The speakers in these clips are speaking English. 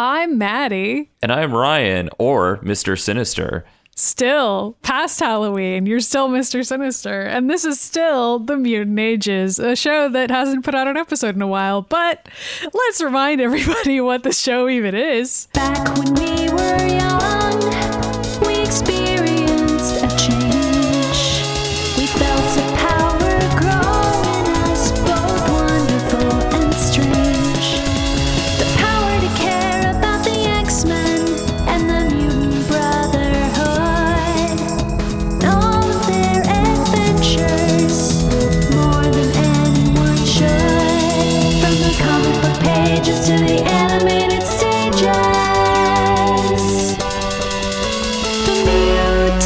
I'm Maddie. And I'm Ryan, or Mr. Sinister. Still, past Halloween, you're still Mr. Sinister. And this is still The Mutant Ages, a show that hasn't put out an episode in a while. But let's remind everybody what the show even is. Back when we were young, we experienced a change. We felt a power grow in us, both wonderful and strange. The power to care about the X-Men and the mutant brothers. Pages to the animated stages, the mutant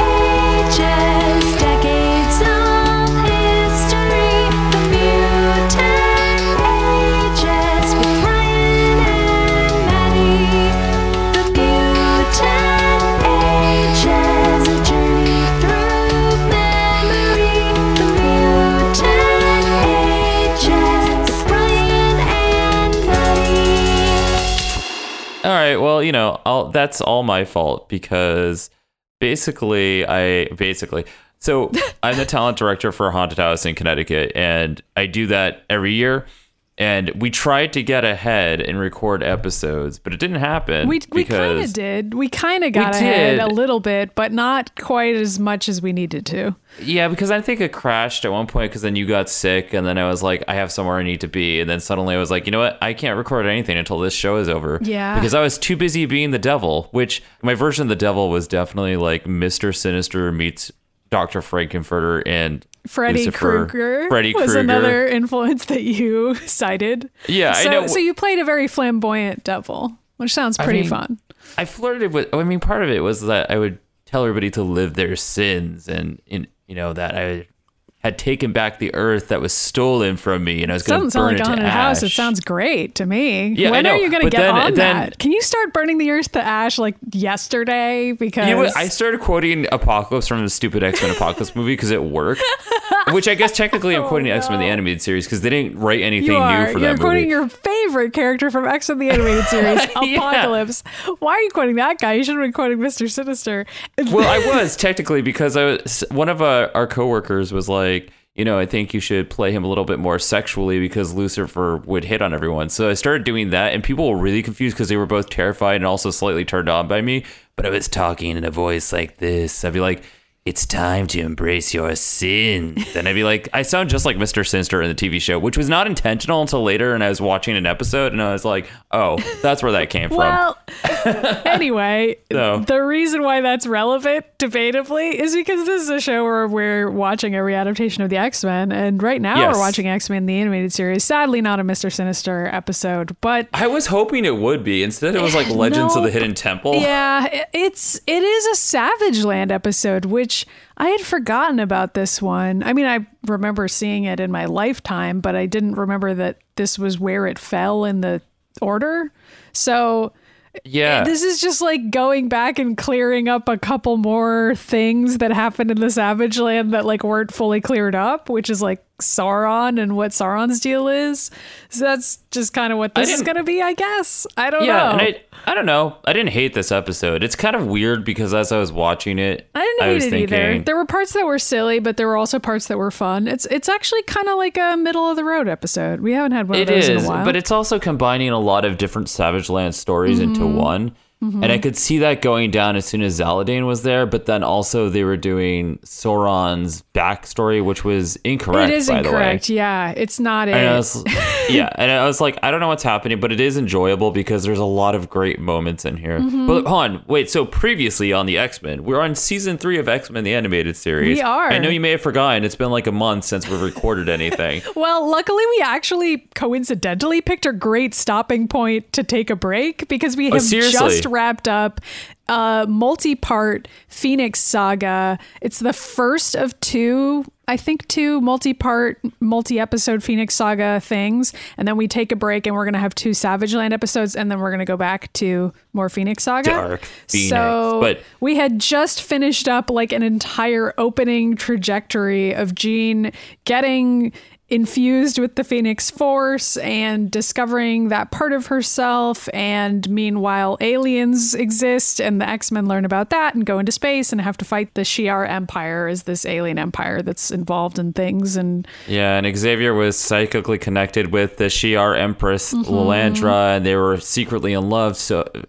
ages, decades of history, the mutant ages, with Ryan and Maddie, the mutant ages, a journey through memory, the mutant ages, with Ryan and All right, well, you know, that's all my fault because basically, so I'm the talent director for a haunted house in Connecticut, and I do that every year. And we tried to get ahead and record episodes, but it didn't happen. We kind of did. We kind of got ahead a little bit, but not quite as much as we needed to. Yeah, because I think it crashed at one point because then you got sick and then I was like, I have somewhere I need to be. And then suddenly I was like, you know what? I can't record anything until this show is over. Yeah. Because I was too busy being the devil, which my version of the devil was definitely like Mr. Sinister meets Dr. Frankenfurter and Freddy Krueger was another influence that you cited. Yeah, I know. So you played a very flamboyant devil, which sounds pretty fun. I flirted with, part of it was that I would tell everybody to live their sins and you know, that I had taken back the earth that was stolen from me and I was going to burn it to ash. Doesn't sound like haunted house. It sounds great to me. Yeah, when are you going to get on that? Can you start burning the earth to ash like yesterday? Because you know what? I started quoting Apocalypse from the stupid X-Men Apocalypse movie because it worked. Which I guess technically I'm quoting X-Men the animated series because they didn't write anything new for that movie. You're quoting your favorite character from X-Men the animated series, Apocalypse. Yeah. Why are you quoting that guy? You should have been quoting Mr. Sinister. Well, I was technically because I was, one of our coworkers was like, you know, I think you should play him a little bit more sexually because Lucifer would hit on everyone. So I started doing that and people were really confused because they were both terrified and also slightly turned on by me. But I was talking in a voice like this. I'd be like, it's time to embrace your sins. And I'd be like, I sound just like Mr. Sinister in the TV show, which was not intentional until later. And I was watching an episode and I was like, oh, that's where that came from. Well, anyway, The reason why that's relevant, debatably, is because this is a show where we're watching a re-adaptation of the X-Men. And right now We're watching X-Men, the animated series. Sadly, not a Mr. Sinister episode, but... I was hoping it would be. Instead, it was like Legends of the Hidden Temple. Yeah, it is a Savage Land episode, which I had forgotten about this one. I mean, I remember seeing it in my lifetime, but I didn't remember that this was where it fell in the order. So yeah, this is just like going back and clearing up a couple more things that happened in the Savage Land that like weren't fully cleared up, which is like Sauron and what Sauron's deal is. So that's just kind of what this is going to be, I guess. I don't know. And I don't know. I didn't hate this episode. It's kind of weird because as I was watching it, I didn't hate it either. There were parts that were silly, but there were also parts that were fun. It's actually kind of like a middle of the road episode. We haven't had one of those in a while. But it's also combining a lot of different Savage Land stories into one. Mm-hmm. And I could see that going down as soon as Zaladane was there, but then also they were doing Sauron's backstory, which was incorrect. It is incorrect, yeah. It's not it. And I was like, I don't know what's happening, but it is enjoyable because there's a lot of great moments in here. Mm-hmm. But hold on, wait. So previously on the X-Men, we're on season 3 of X-Men the animated series. We are. I know you may have forgotten. It's been like a month since we've recorded anything. Well, luckily we actually coincidentally picked a great stopping point to take a break because we have just wrapped up a multi-part Phoenix saga. It's the first of two multi-part, multi-episode Phoenix saga things. And then we take a break and we're going to have 2 Savage Land episodes. And then we're going to go back to more Phoenix saga. Dark Phoenix. So we had just finished up like an entire opening trajectory of Jean getting infused with the Phoenix Force and discovering that part of herself. And meanwhile, aliens exist and the X-Men learn about that and go into space and have to fight the Shi'ar Empire, is this alien empire that's involved in things. And yeah, and Xavier was psychically connected with the Shi'ar Empress, Lilandra, and they were secretly in love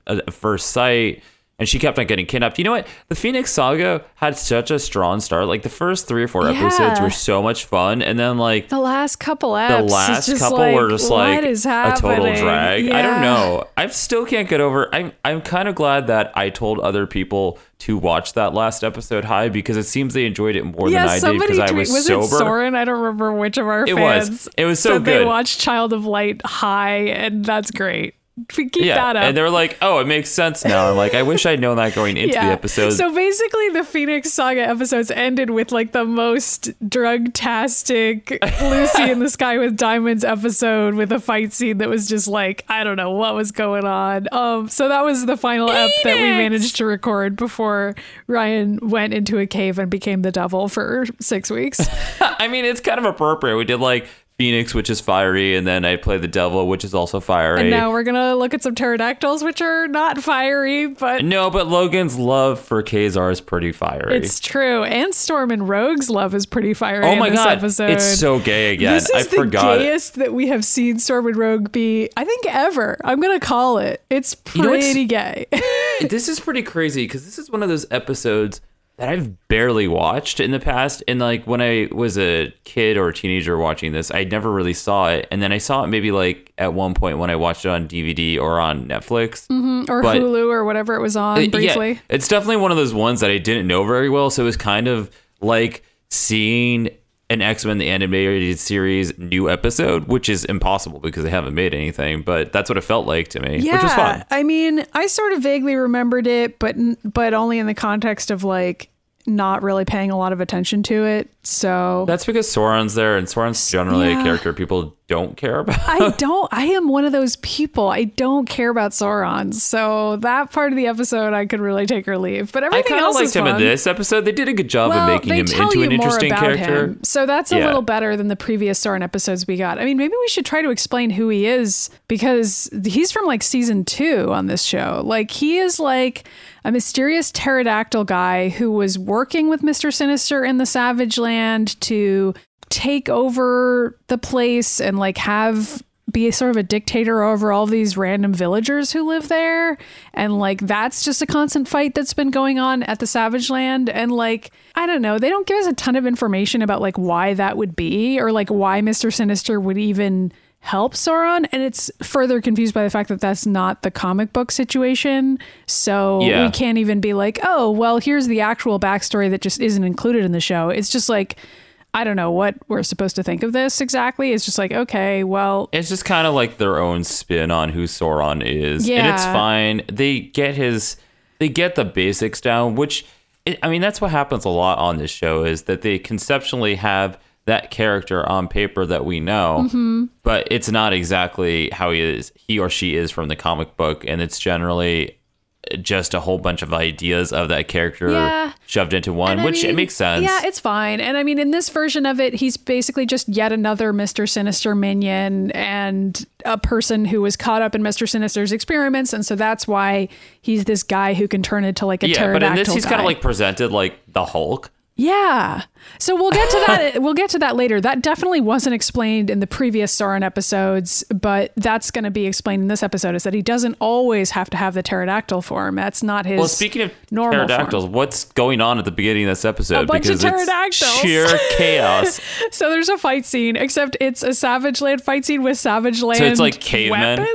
at first sight. And she kept on getting kidnapped. You know what? The Phoenix Saga had such a strong start. Like, the first 3 or 4 episodes were so much fun. And then, like... The last couple were just a total drag. Yeah. I don't know. I still can't get over... I'm kind of glad that I told other people to watch that last episode high, because it seems they enjoyed it more than I did, because I was sober. Was it Sauron? I don't remember which of our fans. It was so good. They watched Child of Light high, and that's great. Keep that up. And they're like, oh, it makes sense now. I'm like, I wish I'd known that going into the episode. So basically the Phoenix Saga episodes ended with like the most drug-tastic Lucy in the Sky with Diamonds episode, with a fight scene that was just like, I don't know what was going on. So that was the final that we managed to record before Ryan went into a cave and became the devil for 6 weeks. I mean, it's kind of appropriate. We did like Phoenix, which is fiery, and then I play the devil, which is also fiery. And now we're gonna look at some pterodactyls, which are not fiery, but... No, but Logan's love for Ka-Zar is pretty fiery. It's true. And Storm and Rogue's love is pretty fiery in this episode. It's so gay again. I forgot. This is the gayest that we have seen Storm and Rogue be, I think, ever. I'm gonna call it. It's pretty gay. This is pretty crazy, because this is one of those episodes that I've barely watched in the past. And like when I was a kid or a teenager watching this, I never really saw it. And then I saw it maybe like at one point when I watched it on DVD or on Netflix or Hulu or whatever it was on briefly. Yeah, it's definitely one of those ones that I didn't know very well. So it was kind of like seeing an X-Men, the animated series, new episode, which is impossible because they haven't made anything, but that's what it felt like to me, which was fun. I mean, I sort of vaguely remembered it, but only in the context of like not really paying a lot of attention to it. So that's because Sauron's there, and Sauron's generally a character people don't care about. I am one of those people. I don't care about Sauron. So that part of the episode I could really take or leave. But everything else is fun. I kind of liked him in this episode. They did a good job of making him into an interesting character. So that's a little better than the previous Sauron episodes we got. I mean, maybe we should try to explain who he is, because he's from like season 2 on this show. Like, he is like a mysterious pterodactyl guy who was working with Mr. Sinister in the Savage Land to take over the place and like be sort of a dictator over all these random villagers who live there. And like, that's just a constant fight that's been going on at the Savage Land. And like, I don't know, they don't give us a ton of information about like why that would be, or like why Mr. Sinister would even help Sauron. And it's further confused by the fact that that's not the comic book situation. So we can't even be like, oh, well, here's the actual backstory that just isn't included in the show. It's just like, I don't know what we're supposed to think of this exactly. It's just like, okay, well... It's just kind of like their own spin on who Sauron is. Yeah. And it's fine. They get the basics down, which... I mean, that's what happens a lot on this show, is that they conceptually have that character on paper that we know, but it's not exactly how he or she is from the comic book. And it's generally just a whole bunch of ideas of that character shoved into one, it makes sense. Yeah, it's fine. And I mean, in this version of it, he's basically just yet another Mr. Sinister minion and a person who was caught up in Mr. Sinister's experiments. And so that's why he's this guy who can turn into like a pterodactyl guy. But in this, he's kind of like presented like the Hulk. Yeah. So we'll get to that. We'll get to that later. That definitely wasn't explained in the previous Sauron episodes, but that's going to be explained in this episode, is that he doesn't always have to have the pterodactyl form. That's not his normal form. Well, speaking of pterodactyls, what's going on at the beginning of this episode? A bunch of pterodactyls. It's sheer chaos. So there's a fight scene, except it's a Savage Land fight scene with Savage Land weapons. So it's like cavemen.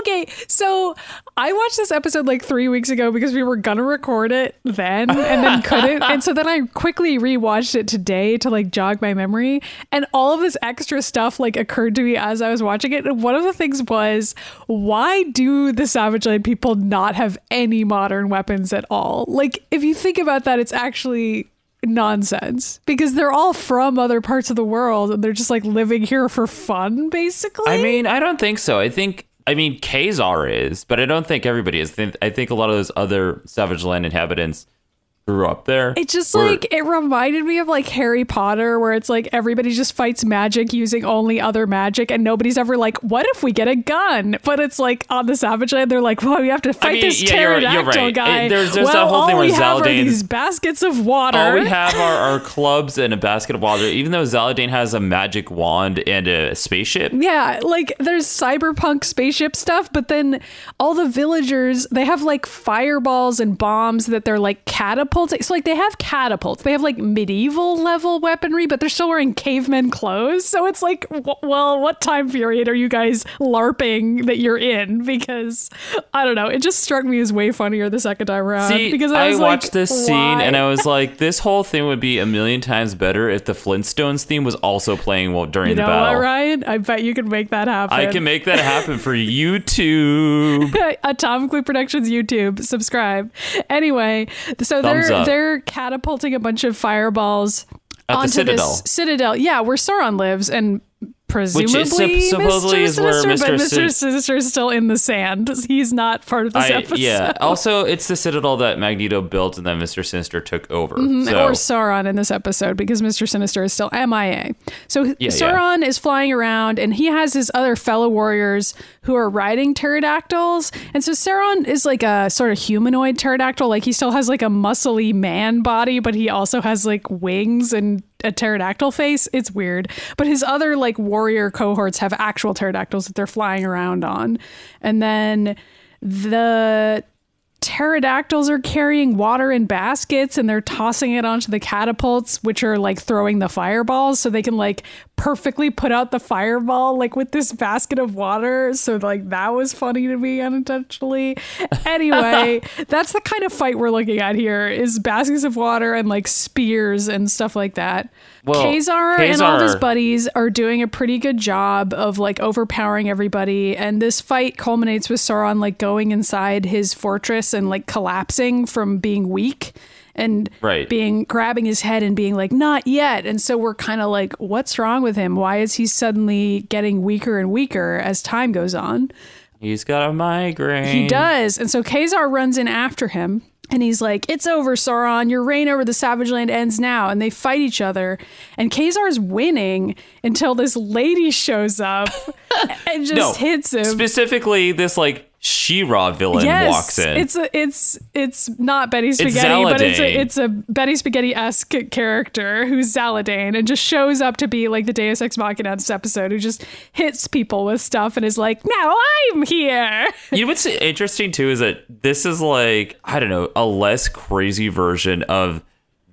Okay. So I watched this episode like 3 weeks ago because we were going to record it then and then couldn't. And so then I quickly rewatched it today to like jog my memory, and all of this extra stuff like occurred to me as I was watching it. And one of the things was, why do the Savage Land people not have any modern weapons at all? Like, if you think about that, it's actually nonsense, because they're all from other parts of the world and they're just like living here for fun, basically. I mean, I don't think so. I mean Ka-Zar is, but I don't think everybody is. I think a lot of those other Savage Land inhabitants grew up there. It just it reminded me of like Harry Potter, where it's like everybody just fights magic using only other magic, and nobody's ever like, what if we get a gun? But it's like on the Savage Land, they're like, well, we have to fight this pterodactyl guy. There's that whole thing where Zaladane, these baskets of water. All we have are clubs and a basket of water, even though Zaladane has a magic wand and a spaceship. Yeah, like there's cyberpunk spaceship stuff, but then all the villagers, they have like fireballs and bombs that they're like catapults. So like they have catapults, they have like medieval level weaponry, but they're still wearing caveman clothes. So it's like, well, what time period are you guys LARPing that you're in? Because I don't know, it just struck me as way funnier the second time around. See, because I was watched this scene and I was like, this whole thing would be a million times better if the Flintstones theme was also playing during the battle. You know what, Ryan? I bet you can make that happen. I can make that happen for YouTube. Atomically Productions YouTube. Subscribe. Anyway, so they're catapulting a bunch of fireballs onto this citadel. Yeah, where Sauron lives, and presumably Mr. Sinister is still in the sand. He's not part of this episode. Yeah. Also, it's the citadel that Magneto built and then Mr. Sinister took over. Mm-hmm. So. Or Sauron in this episode, because Mr. Sinister is still MIA. So Sauron is flying around, and he has his other fellow warriors who are riding pterodactyls. And so Sauron is like a sort of humanoid pterodactyl. Like he still has like a muscly man body, but he also has like wings and a pterodactyl face. It's weird. But his other like warrior cohorts have actual pterodactyls that they're flying around on. And then the pterodactyls are carrying water in baskets and they're tossing it onto the catapults, which are like throwing the fireballs, so they can like perfectly put out the fireball like with this basket of water. So like that was funny to me unintentionally. Anyway, that's the kind of fight we're looking at here, is baskets of water and like spears and stuff like that. Well, Ka-Zar and all his buddies are doing a pretty good job of like overpowering everybody, and this fight culminates with Sauron like going inside his fortress and like collapsing from being weak and grabbing his head and being like, not yet. And so we're kind of like, what's wrong with him? Why is he suddenly getting weaker and weaker as time goes on? He's got a migraine. He does. And so Ka-Zar runs in after him. And he's like, it's over, Sauron. Your reign over the Savage Land ends now. And they fight each other. And Ka-Zar's winning until this lady shows up and just hits him. Specifically, this like She-Ra villain walks in. It's not Betty Spaghetti, but it's a Betty Spaghetti-esque character who's Zaladane and just shows up to be like the Deus Ex Machina in this episode, who just hits people with stuff and is like, now I'm here. You know what's interesting too is that this is like, I don't know, a less crazy version of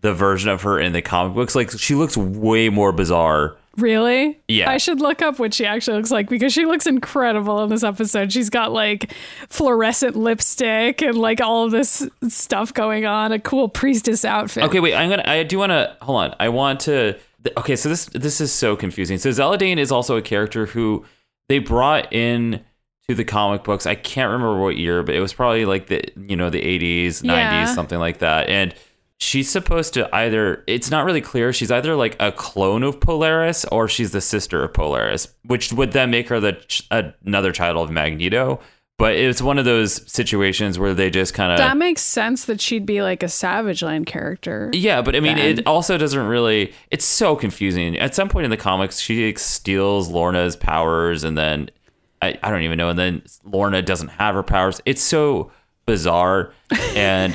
the version of her in the comic books. Like she looks way more bizarre. Really? Yeah. I should look up what she actually looks like, because she looks incredible in this episode. She's got like fluorescent lipstick and like all of this stuff going on. A cool priestess outfit. Okay, wait. Okay, so this is so confusing. So Zaladane is also a character who they brought in to the comic books. I can't remember what year, but it was probably like the 80s, 90s, something like that. And she's supposed to it's not really clear, she's either like a clone of Polaris or she's the sister of Polaris, which would then make her another child of Magneto. But it's one of those situations where they just kind of... That makes sense that she'd be like a Savage Land character. Yeah, but I mean, it also doesn't really... It's so confusing. At some point in the comics, she steals Lorna's powers, and then... I don't even know. And then Lorna doesn't have her powers. It's so... bizarre. And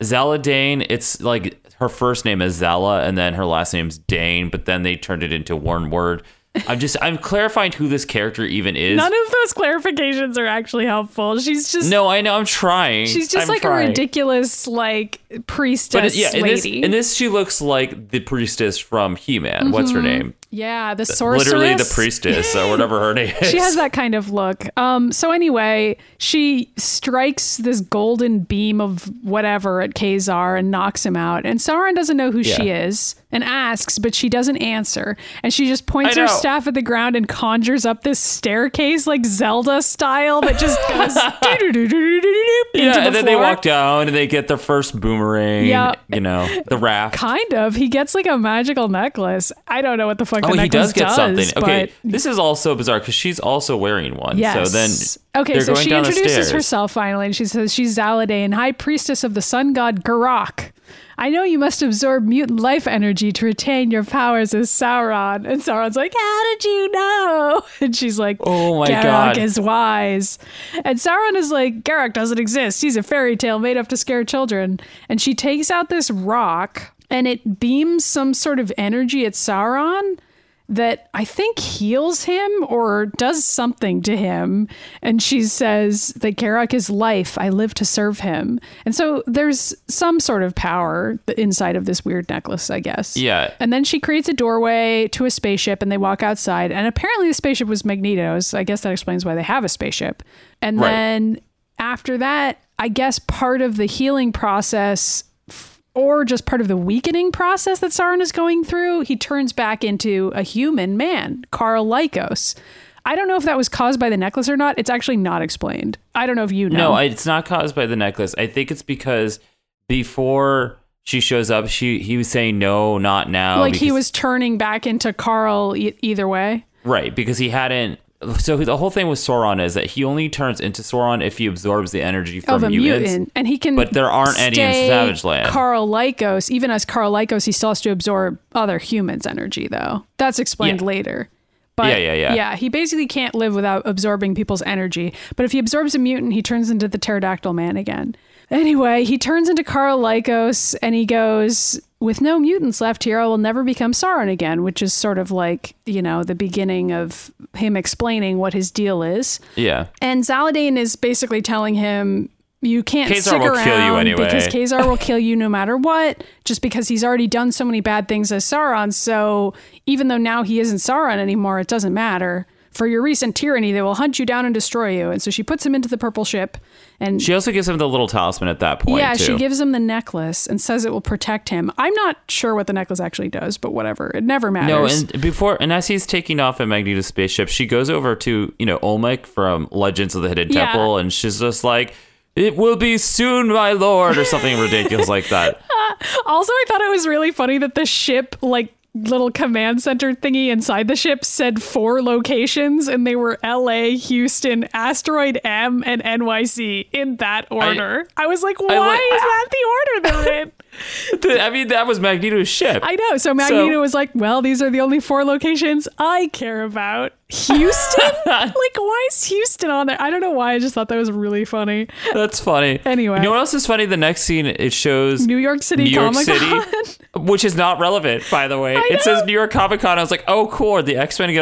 Zaladane, it's like her first name is Zala and then her last name's Dane, but then they turned it into one word. I'm clarifying who this character even is. None of those clarifications are actually helpful. She's just... No, I know. I'm trying. She's just a ridiculous, like, priestess lady. And this, she looks like the priestess from He-Man. Mm-hmm. What's her name? Yeah, the sorceress. Literally the priestess or whatever her name is. She has that kind of look. So anyway, she strikes this golden beam of whatever at Ka-Zar and knocks him out. And Sauron doesn't know who she is and asks, but she doesn't answer. And she just points her staff at the ground and conjures up this staircase, like Zelda style, that just goes Then they walk down and they get their first boomerang. Yeah. You know, the raft. Kind of. He gets like a magical necklace. I don't know what the fuck the necklace does. Oh, he does get something. Okay, this is also bizarre because she's also wearing one. Yes. So then Okay, so she introduces herself finally, and she says she's Zaladane, High Priestess of the Sun God Garokk. I know you must absorb mutant life energy to retain your powers as Sauron. And Sauron's like, how did you know? And she's like, oh my God, Garokk is wise. And Sauron is like, Garokk doesn't exist. He's a fairy tale made up to scare children. And she takes out this rock, and it beams some sort of energy at Sauron that I think heals him or does something to him. And she says that Garokk is life. I live to serve him. And so there's some sort of power inside of this weird necklace, I guess. Yeah. And then she creates a doorway to a spaceship and they walk outside. And apparently the spaceship was Magneto's. So I guess that explains why they have a spaceship. And right. Then after that, I guess part of the healing process or just part of the weakening process that Sauron is going through, he turns back into a human man, Karl Lykos. I don't know if that was caused by the necklace or not. It's actually not explained. I don't know if you know. No, it's not caused by the necklace. I think it's because before she shows up, he was saying, no, not now. Like he was turning back into Karl either way. Right, because he hadn't. So the whole thing with Sauron is that he only turns into Sauron if he absorbs the energy from mutants. And he can, but there aren't any in Savage Land. Karl Lykos, even as Karl Lykos, he still has to absorb other humans' energy, though. That's explained later. But yeah, he basically can't live without absorbing people's energy. But if he absorbs a mutant, he turns into the pterodactyl man again. Anyway, he turns into Karl Lykos and he goes, with no mutants left here, I will never become Sauron again, which is sort of like, you know, the beginning of him explaining what his deal is. Yeah. And Zaladane is basically telling him, you can't Ka-Zar stick will around kill you anyway. Because Ka-Zar will kill you no matter what, just because he's already done so many bad things as Sauron. So even though now he isn't Sauron anymore, it doesn't matter. For your recent tyranny, they will hunt you down and destroy you. And so she puts him into the purple ship. And she also gives him the little talisman at that point. Yeah, too. She gives him the necklace and says it will protect him. I'm not sure what the necklace actually does, but whatever. It never matters. No, and as he's taking off in Magneto's spaceship, she goes over to, you know, Olmec from Legends of the Hidden Temple. And she's just like, it will be soon, my lord, or something ridiculous like that. Also, I thought it was really funny that the ship, like, little command center thingy inside the ship said 4 locations, and they were LA, Houston, Asteroid M, and NYC in that order. I was like, why is that the order they're in? I mean, that was Magneto's ship. I know. So Magneto was like, well, these are the only 4 locations I care about. Houston? Like, why is Houston on there? I don't know why. I just thought that was really funny. That's funny. Anyway. You know what else is funny? The next scene, it shows New York City Comic-Con. Which is not relevant, by the way. It says New York Comic-Con. I was like, oh, cool. The X-Men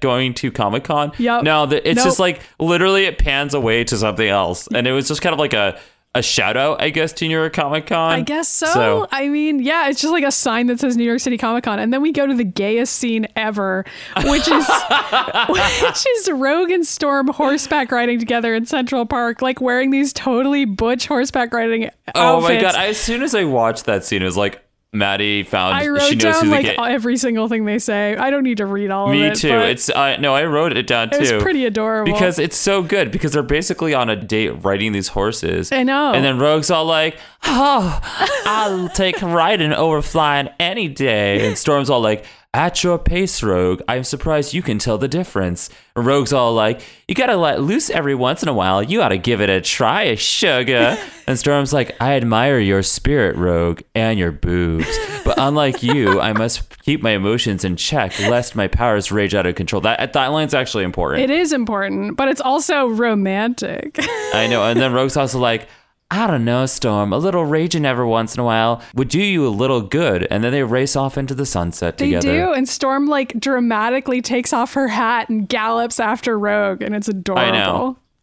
going to Comic-Con? Yep. No, just like, literally it pans away to something else. And it was just kind of like a shout out, I guess, to New York Comic Con. I guess so. I mean, yeah, it's just like a sign that says New York City Comic Con. And then we go to the gayest scene ever, which is Rogue and Storm horseback riding together in Central Park, like wearing these totally butch horseback riding outfits. Oh my God. As soon as I watched that scene, it was like, Maddie found I wrote she knows down who like every single thing they say. I don't need to read all of it. Me too. It's no, I wrote it down too. It's pretty adorable because it's so good because they're basically on a date riding these horses. I know. And then Rogue's all like, "Oh, I'll take riding over flying any day." And Storm's all like, "At your pace, Rogue. I'm surprised you can tell the difference." And Rogue's all like, "You gotta let loose every once in a while. You oughta give it a try, sugar." And Storm's like, "I admire your spirit, Rogue, and your boobs. But unlike you, I must keep my emotions in check, lest my powers rage out of control." That line's actually important. It is important, but it's also romantic. I know. And then Rogue's also like, "I don't know, Storm, a little raging every once in a while would do you a little good." And then they race off into the sunset together. They do, and Storm like dramatically takes off her hat and gallops after Rogue, and it's adorable.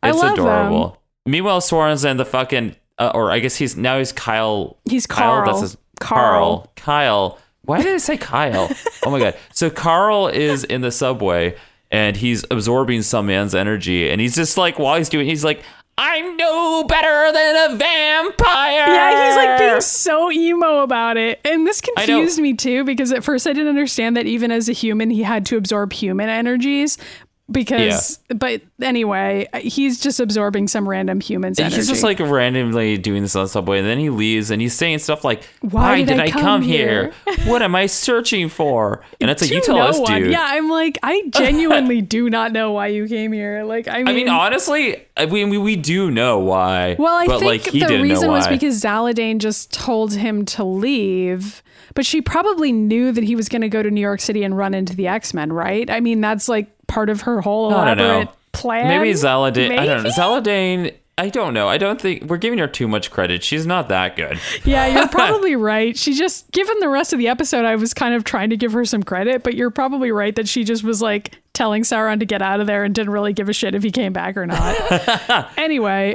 I know. It's adorable. Meanwhile, Sauron's in the fucking, or I guess he's Kyle. He's Karl. That's his Karl. Kyle. Why did I say Kyle? Oh my God. So Karl is in the subway, and he's absorbing some man's energy, and he's just like, while he's like, "I'm no better than a vampire." Yeah, he's like being so emo about it. And this confused me too, because at first I didn't understand that even as a human, he had to absorb human energies. Because, yeah. But anyway, he's just absorbing some random human's energy. He's just like randomly doing this on the subway, and then he leaves, and he's saying stuff like, why did I come here? What am I searching for? And it's like, you tell us, dude. Yeah, I'm like, I genuinely do not know why you came here. Like, I mean honestly, we do know why. Well, I think the reason was because Zaladane just told him to leave. But she probably knew that he was going to go to New York City and run into the X-Men, right? I mean, that's like part of her whole elaborate plan. Maybe Zaladane. I don't know. Zaladane. I don't know. I don't think we're giving her too much credit. She's not that good. Yeah, you're probably right. She just, given the rest of the episode, I was kind of trying to give her some credit, but you're probably right that she just was like telling Sauron to get out of there and didn't really give a shit if he came back or not. Anyway,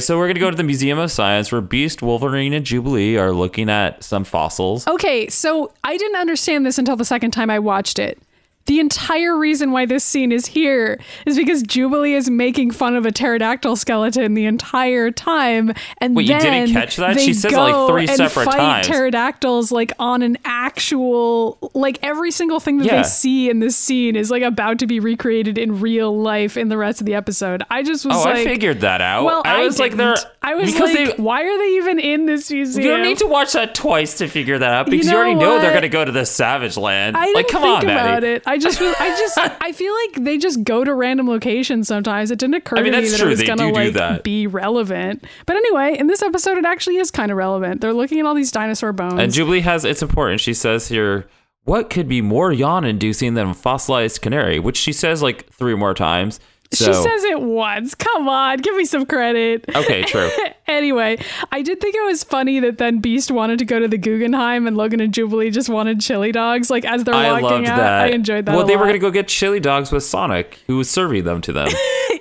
so we're going to go to the Museum of Science where Beast, Wolverine, and Jubilee are looking at some fossils. Okay, so I didn't understand this until the second time I watched it. The entire reason why this scene is here is because Jubilee is making fun of a pterodactyl skeleton the entire time. And wait, then you didn't catch that? She says it like three separate times. Pterodactyls like on an actual, like every single thing that they see in this scene is like about to be recreated in real life in the rest of the episode. I just was I figured that out. Well, I was like, why are they even in this museum? You don't need to watch that twice to figure that out because you already know they're going to go to the Savage Land. I didn't think about it. I feel like they just go to random locations sometimes. It didn't occur to me that it was going to be relevant. But anyway, in this episode, it actually is kind of relevant. They're looking at all these dinosaur bones. And Jubilee has, it's important. She says here, what could be more yawn-inducing than a fossilized canary? Which she says like three more times. So. She says it once. Come on, give me some credit. Okay, true. Anyway, I did think it was funny that then Beast wanted to go to the Guggenheim and Logan and Jubilee just wanted chili dogs. Like as they're walking out, I enjoyed that. Well, they were going to go get chili dogs with Sonic, who was serving them to them.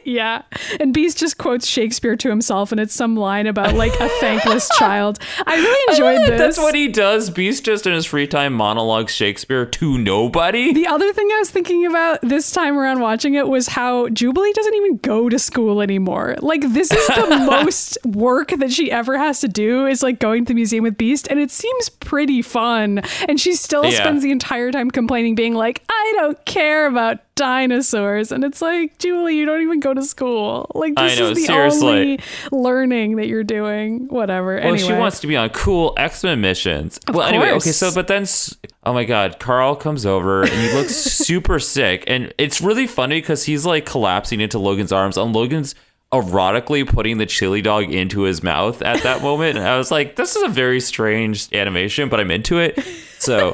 Yeah, and Beast just quotes Shakespeare to himself, and it's some line about like a thankless child. I really enjoyed this. That's what he does. Beast just in his free time monologues Shakespeare to nobody. The other thing I was thinking about this time around watching it was how Jubilee doesn't even go to school anymore. Like this is the most work that she ever has to do is like going to the museum with Beast, and it seems pretty fun, and she still spends the entire time complaining, being like, I don't care about dinosaurs. And it's like, Jubilee, you don't even go to school. Like this is the only learning that you're doing. Whatever. Well, anyway, she wants to be on cool X-Men missions. But then oh my god, Carl comes over and he looks super sick, and it's really funny because he's like collapsing into Logan's arms, and Logan's erotically putting the chili dog into his mouth at that moment. And I was like, this is a very strange animation, but I'm into it. So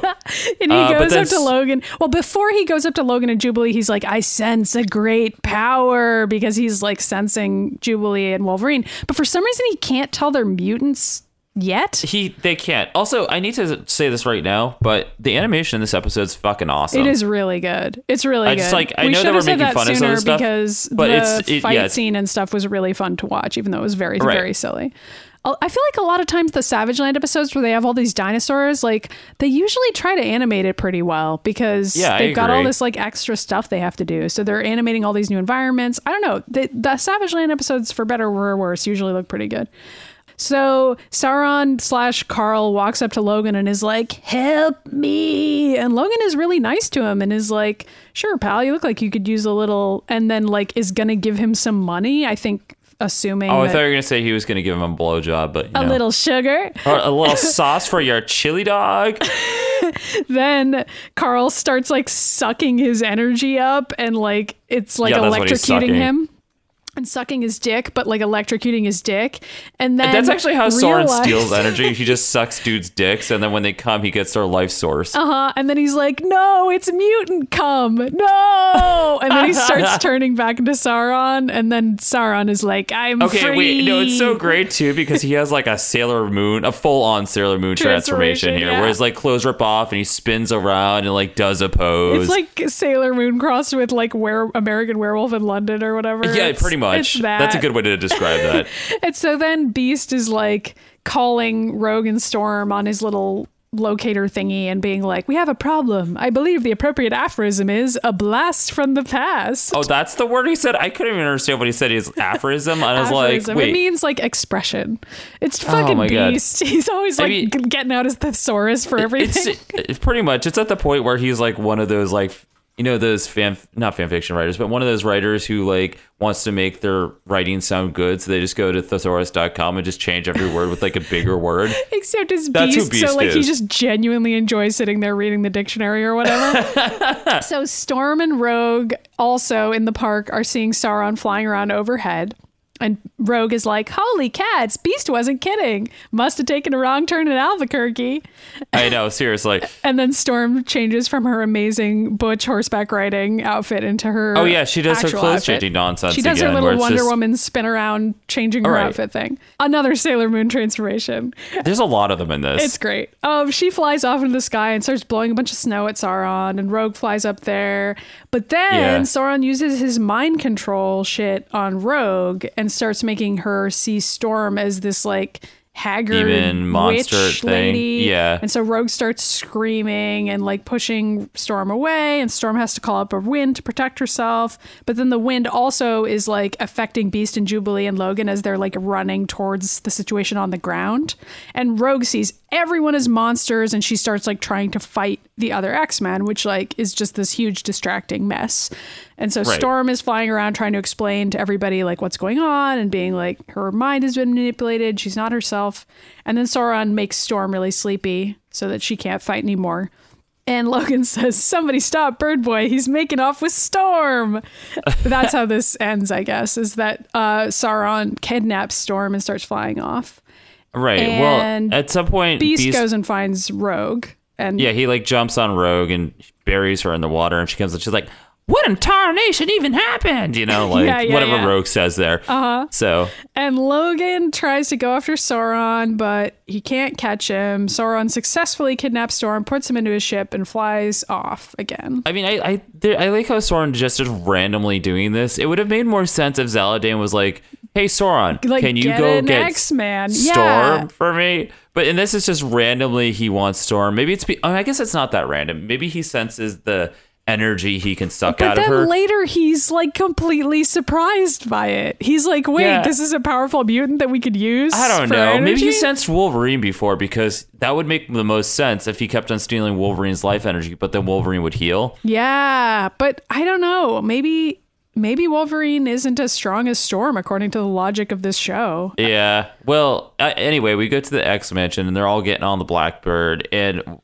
and he goes up to Logan. Well, before he goes up to Logan and Jubilee, he's like, I sense a great power, because he's like sensing Jubilee and Wolverine. But for some reason, he can't tell they're mutants yet. They can't. Also, I need to say this right now, but the animation in this episode is fucking awesome. It is really good. It's really good. I know that we're making fun of some of stuff, because the fight scene and stuff was really fun to watch, even though it was very, very silly. I feel like a lot of times the Savage Land episodes where they have all these dinosaurs, like they usually try to animate it pretty well, because they've got all this like extra stuff they have to do. So they're animating all these new environments. I don't know. The Savage Land episodes, for better or worse, usually look pretty good. So Sauron / Carl walks up to Logan and is like, help me. And Logan is really nice to him and is like, sure, pal, you look like you could use a little, and then like is going to give him some money, I think. Assuming. Oh, I thought you were going to say he was going to give him a blowjob, but a little sugar, or a little sauce for your chili dog. Then Carl starts like sucking his energy up, and like it's like electrocuting him. And sucking his dick, but like electrocuting his dick. And then that's actually how Sauron steals energy. He just sucks dudes' dicks, and then when they come, he gets their life source. And then he's like, no, it's mutant cum. No. And then he starts turning back into Sauron, and then Sauron is like, I'm free. It's so great too, because he has like a full-on Sailor Moon transformation here, where his like clothes rip off and he spins around and like does a pose. It's like Sailor Moon crossed with like American Werewolf in London or whatever. Yeah, pretty much. That's a good way to describe that. And so then Beast is like calling Rogue and Storm on his little locator thingy and being like, we have a problem. I believe the appropriate aphorism is a blast from the past. Oh, that's the word he said? I couldn't even understand what he said. He's aphorism. And I was like, wait. It means like expression. It's fucking Beast. God. He's always like getting out his thesaurus for everything. It's pretty much. It's at the point where he's like one of those like you know, those not fan fiction writers, but one of those writers who like wants to make their writing sound good. So they just go to thesaurus.com and just change every word with like a bigger word. Except it's Beast. So like he just genuinely enjoys sitting there reading the dictionary or whatever. So Storm and Rogue also in the park are seeing Sauron flying around overhead. And Rogue is like, holy cats, Beast wasn't kidding. Must have taken a wrong turn in Albuquerque. I know, seriously. And then Storm changes from her amazing butch horseback riding outfit into her actual outfit. Oh, yeah, she does her clothes changing nonsense again. She does her little Wonder Woman spin around changing her outfit thing. Another Sailor Moon transformation. There's a lot of them in this. It's great. She flies off into the sky and starts blowing a bunch of snow at Sauron, and Rogue flies up there. But then Sauron uses his mind control shit on Rogue and starts making her see Storm as this like haggard demon monster witch thing. Lady. Yeah. And so Rogue starts screaming and like pushing Storm away, and Storm has to call up a wind to protect herself. But then the wind also is like affecting Beast and Jubilee and Logan as they're like running towards the situation on the ground. And Rogue sees everyone as monsters, and she starts like trying to fight the other X-Men, which like is just this huge distracting mess. And so Storm is flying around trying to explain to everybody like what's going on and being like her mind has been manipulated. She's not herself. And then Sauron makes Storm really sleepy so that she can't fight anymore. And Logan says, somebody stop Bird Boy. He's making off with Storm. That's how this ends, I guess, is that Sauron kidnaps Storm and starts flying off. Right. And well, at some point, Beast goes and finds Rogue. And yeah, he like jumps on Rogue and buries her in the water, and she comes and she's like, what in tarnation even happened? You know, like whatever Rogue says there. So. And Logan tries to go after Sauron, but he can't catch him. Sauron successfully kidnaps Storm, puts him into his ship, and flies off again. I mean, I like how Sauron just is randomly doing this. It would have made more sense if Zaladane was like, hey, Sauron, like, can you go get X-Man Storm for me? But and this is just randomly he wants Storm. Maybe it's... I guess it's not that random. Maybe he senses the energy he can suck out of her. But then later he's like completely surprised by it. He's like, wait, this is a powerful mutant that we could use. I don't know. Energy? Maybe he sensed Wolverine before, because that would make the most sense if he kept on stealing Wolverine's life energy, but then Wolverine would heal. Yeah, but I don't know. Maybe Wolverine isn't as strong as Storm, according to the logic of this show. Yeah. Well, anyway, we go to the X Mansion, and they're all getting on the Blackbird, and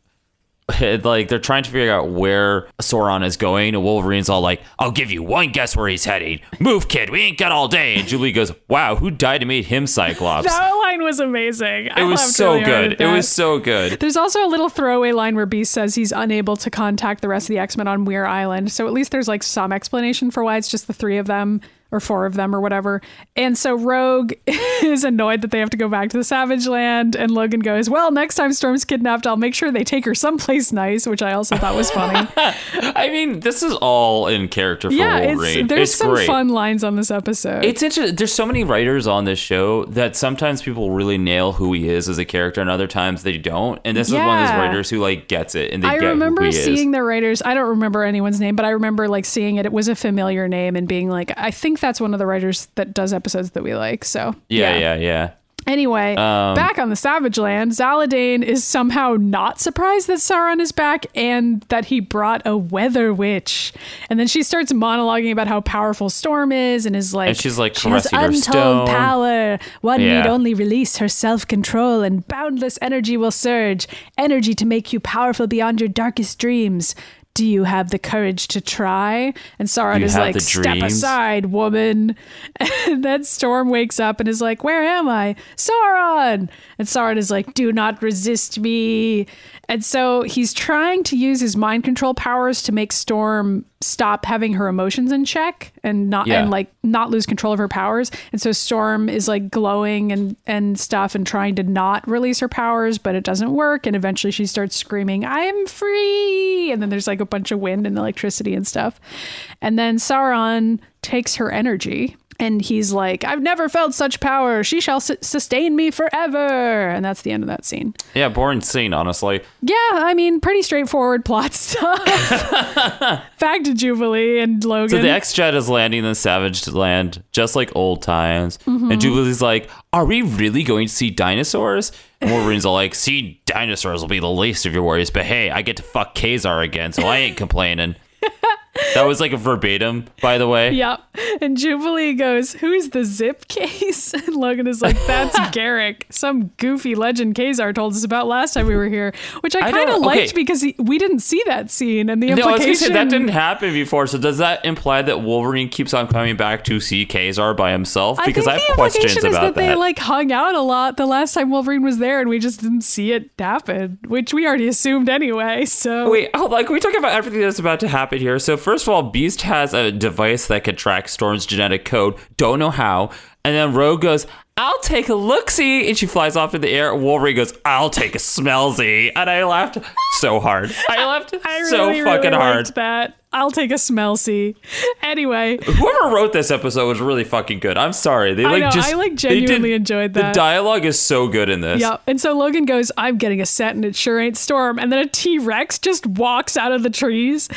like they're trying to figure out where Sauron is going, and Wolverine's all like, I'll give you one guess where he's heading. Move, kid. We ain't got all day. And Jubilee goes, wow, who died to make him Cyclops? That line was amazing. It was so good. It was so good. There's also a little throwaway line where Beast says he's unable to contact the rest of the X-Men on Weir Island. So at least there's like some explanation for why it's just the three of them. Or four of them or whatever. And so Rogue is annoyed that they have to go back to the Savage Land. And Logan goes, well, next time Storm's kidnapped, I'll make sure they take her someplace nice, which I also thought was funny. I mean, this is all in character for Wolverine. There's some fun lines on this episode. It's interesting. There's so many writers on this show that sometimes people really nail who he is as a character, and other times they don't. And this is one of those writers who like gets it. And I remember seeing the writers. I don't remember anyone's name, but I remember like seeing it. It was a familiar name and being like, I think that's one of the writers that does episodes that we like. So yeah. Anyway, back on the Savage Land, Zaladane is somehow not surprised that Sauron is back and that he brought a weather witch. And then she starts monologuing about how powerful Storm is and is like, and she's like, she has untold power. One need only release her self-control and boundless energy will surge. Energy to make you powerful beyond your darkest dreams. Do you have the courage to try? And Sauron is like, step aside, woman. And then Storm wakes up and is like, where am I? Sauron! And Sauron is like, do not resist me. And so he's trying to use his mind control powers to make Storm stop having her emotions in check and not lose control of her powers. And so Storm is like glowing and stuff and trying to not release her powers, but it doesn't work. And eventually she starts screaming, I'm free. And then there's like a bunch of wind and electricity and stuff. And then Sauron takes her energy and he's like, I've never felt such power. She shall sustain me forever. And that's the end of that scene. Yeah, boring scene, honestly. Yeah, I mean, pretty straightforward plot stuff. Back to Jubilee and Logan. So the X-Jet is landing in the Savage Land, just like old times. Mm-hmm. And Jubilee's like, are we really going to see dinosaurs? And Wolverine's all like, see, dinosaurs will be the least of your worries. But hey, I get to fuck Ka-Zar again, so I ain't complaining. That was like a verbatim, by the way. Yep. And Jubilee goes, "Who's the zip case?" And Logan is like, "That's Garokk, some goofy legend Ka-Zar told us about last time we were here," which I kind of liked because we didn't see that scene and the implication. No, I was gonna say, that didn't happen before. So does that imply that Wolverine keeps on coming back to see Ka-Zar by himself? Because I have questions about that. I think the implication is that they like hung out a lot the last time Wolverine was there, and we just didn't see it happen, which we already assumed anyway. So wait, hold on. Can we talk about everything that's about to happen here? So first of all, Beast has a device that could track Storm's genetic code. Don't know how. And then Rogue goes, "I'll take a look-see." And she flies off in the air. Wolverine goes, "I'll take a smell-see." And I laughed so hard. I laughed I really, so fucking hard. That. I'll take a smell-see. Anyway. Whoever wrote this episode was really fucking good. I'm sorry. I genuinely enjoyed that. The dialogue is so good in this. Yeah. And so Logan goes, "I'm getting a set and it sure ain't Storm." And then a T-Rex just walks out of the trees.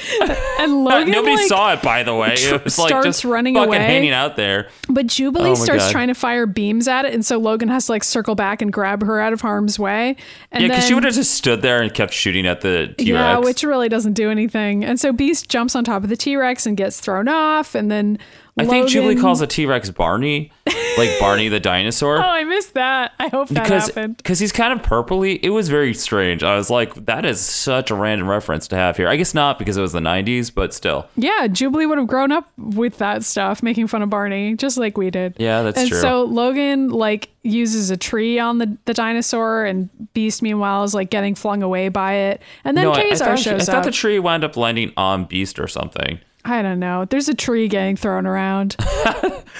And Logan saw it, by the way. It was like just running fucking away, hanging out there. But Jubilee starts trying to fire beams at it. And so Logan has to like circle back and grab her out of harm's way. And yeah, because she would have just stood there and kept shooting at the T-Rex. Yeah, which really doesn't do anything. And so Beast jumps on top of the T-Rex and gets thrown off, and then Logan... I think Jubilee calls the T-Rex Barney, like Barney the dinosaur. Oh, I missed that. I hope that happened. Because he's kind of purpley. It was very strange. I was like, that is such a random reference to have here. I guess not because it was the 90s, but still. Yeah, Jubilee would have grown up with that stuff, making fun of Barney, just like we did. Yeah, that's true. And so Logan, like, uses a tree on the dinosaur, and Beast, meanwhile, is, like, getting flung away by it. And then Ka-Zar shows up. I thought the tree wound up landing on Beast or something. I don't know. There's a tree getting thrown around.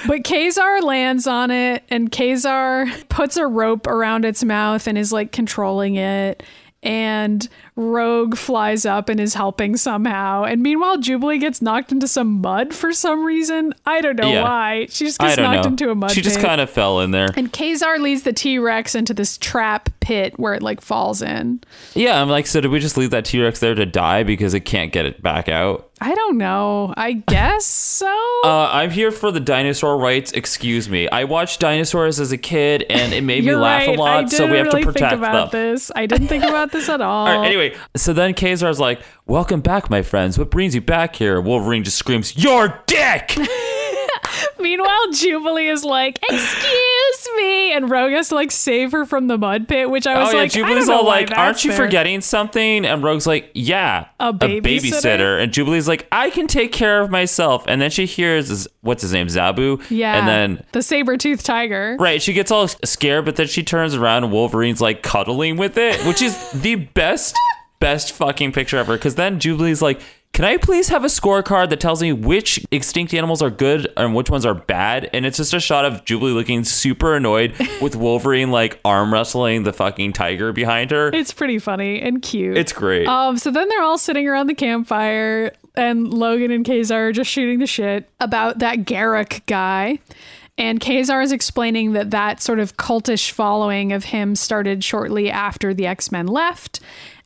But Ka-Zar lands on it, and Ka-Zar puts a rope around its mouth and is like controlling it. And Rogue flies up and is helping somehow. And meanwhile, Jubilee gets knocked into some mud for some reason. I don't know why. She just gets knocked into a mud pit. She just kind of fell in there. And Ka-Zar leads the T-Rex into this trap pit where it like falls in. Yeah, I'm like, so did we just leave that T-Rex there to die because it can't get it back out? I don't know. I guess so. I'm here for the dinosaur rights. Excuse me. I watched dinosaurs as a kid, and it made me laugh a lot. So we have to protect them. I didn't think about this at all. All right, anyway, so then Ka-Zar's like, "Welcome back, my friends. What brings you back here?" Wolverine just screams, "Your dick!" Meanwhile, Jubilee is like, "Excuse me," and Rogue has to like save her from the mud pit, which I was Jubilee's all like, "Aren't you forgetting something?" And Rogue's like, "Yeah, a babysitter. And Jubilee's like, "I can take care of myself." And then she hears, what's his name, Zabu? Yeah, and then the saber-toothed tiger. Right, she gets all scared, but then she turns around and Wolverine's like cuddling with it, which is the best fucking picture ever. Because then Jubilee's like, "Can I please have a scorecard that tells me which extinct animals are good and which ones are bad?" And it's just a shot of Jubilee looking super annoyed with Wolverine like arm wrestling the fucking tiger behind her. It's pretty funny and cute. It's great. So then they're all sitting around the campfire, and Logan and Ka-Zar are just shooting the shit about that Garokk guy. And Ka-Zar is explaining that sort of cultish following of him started shortly after the X-Men left.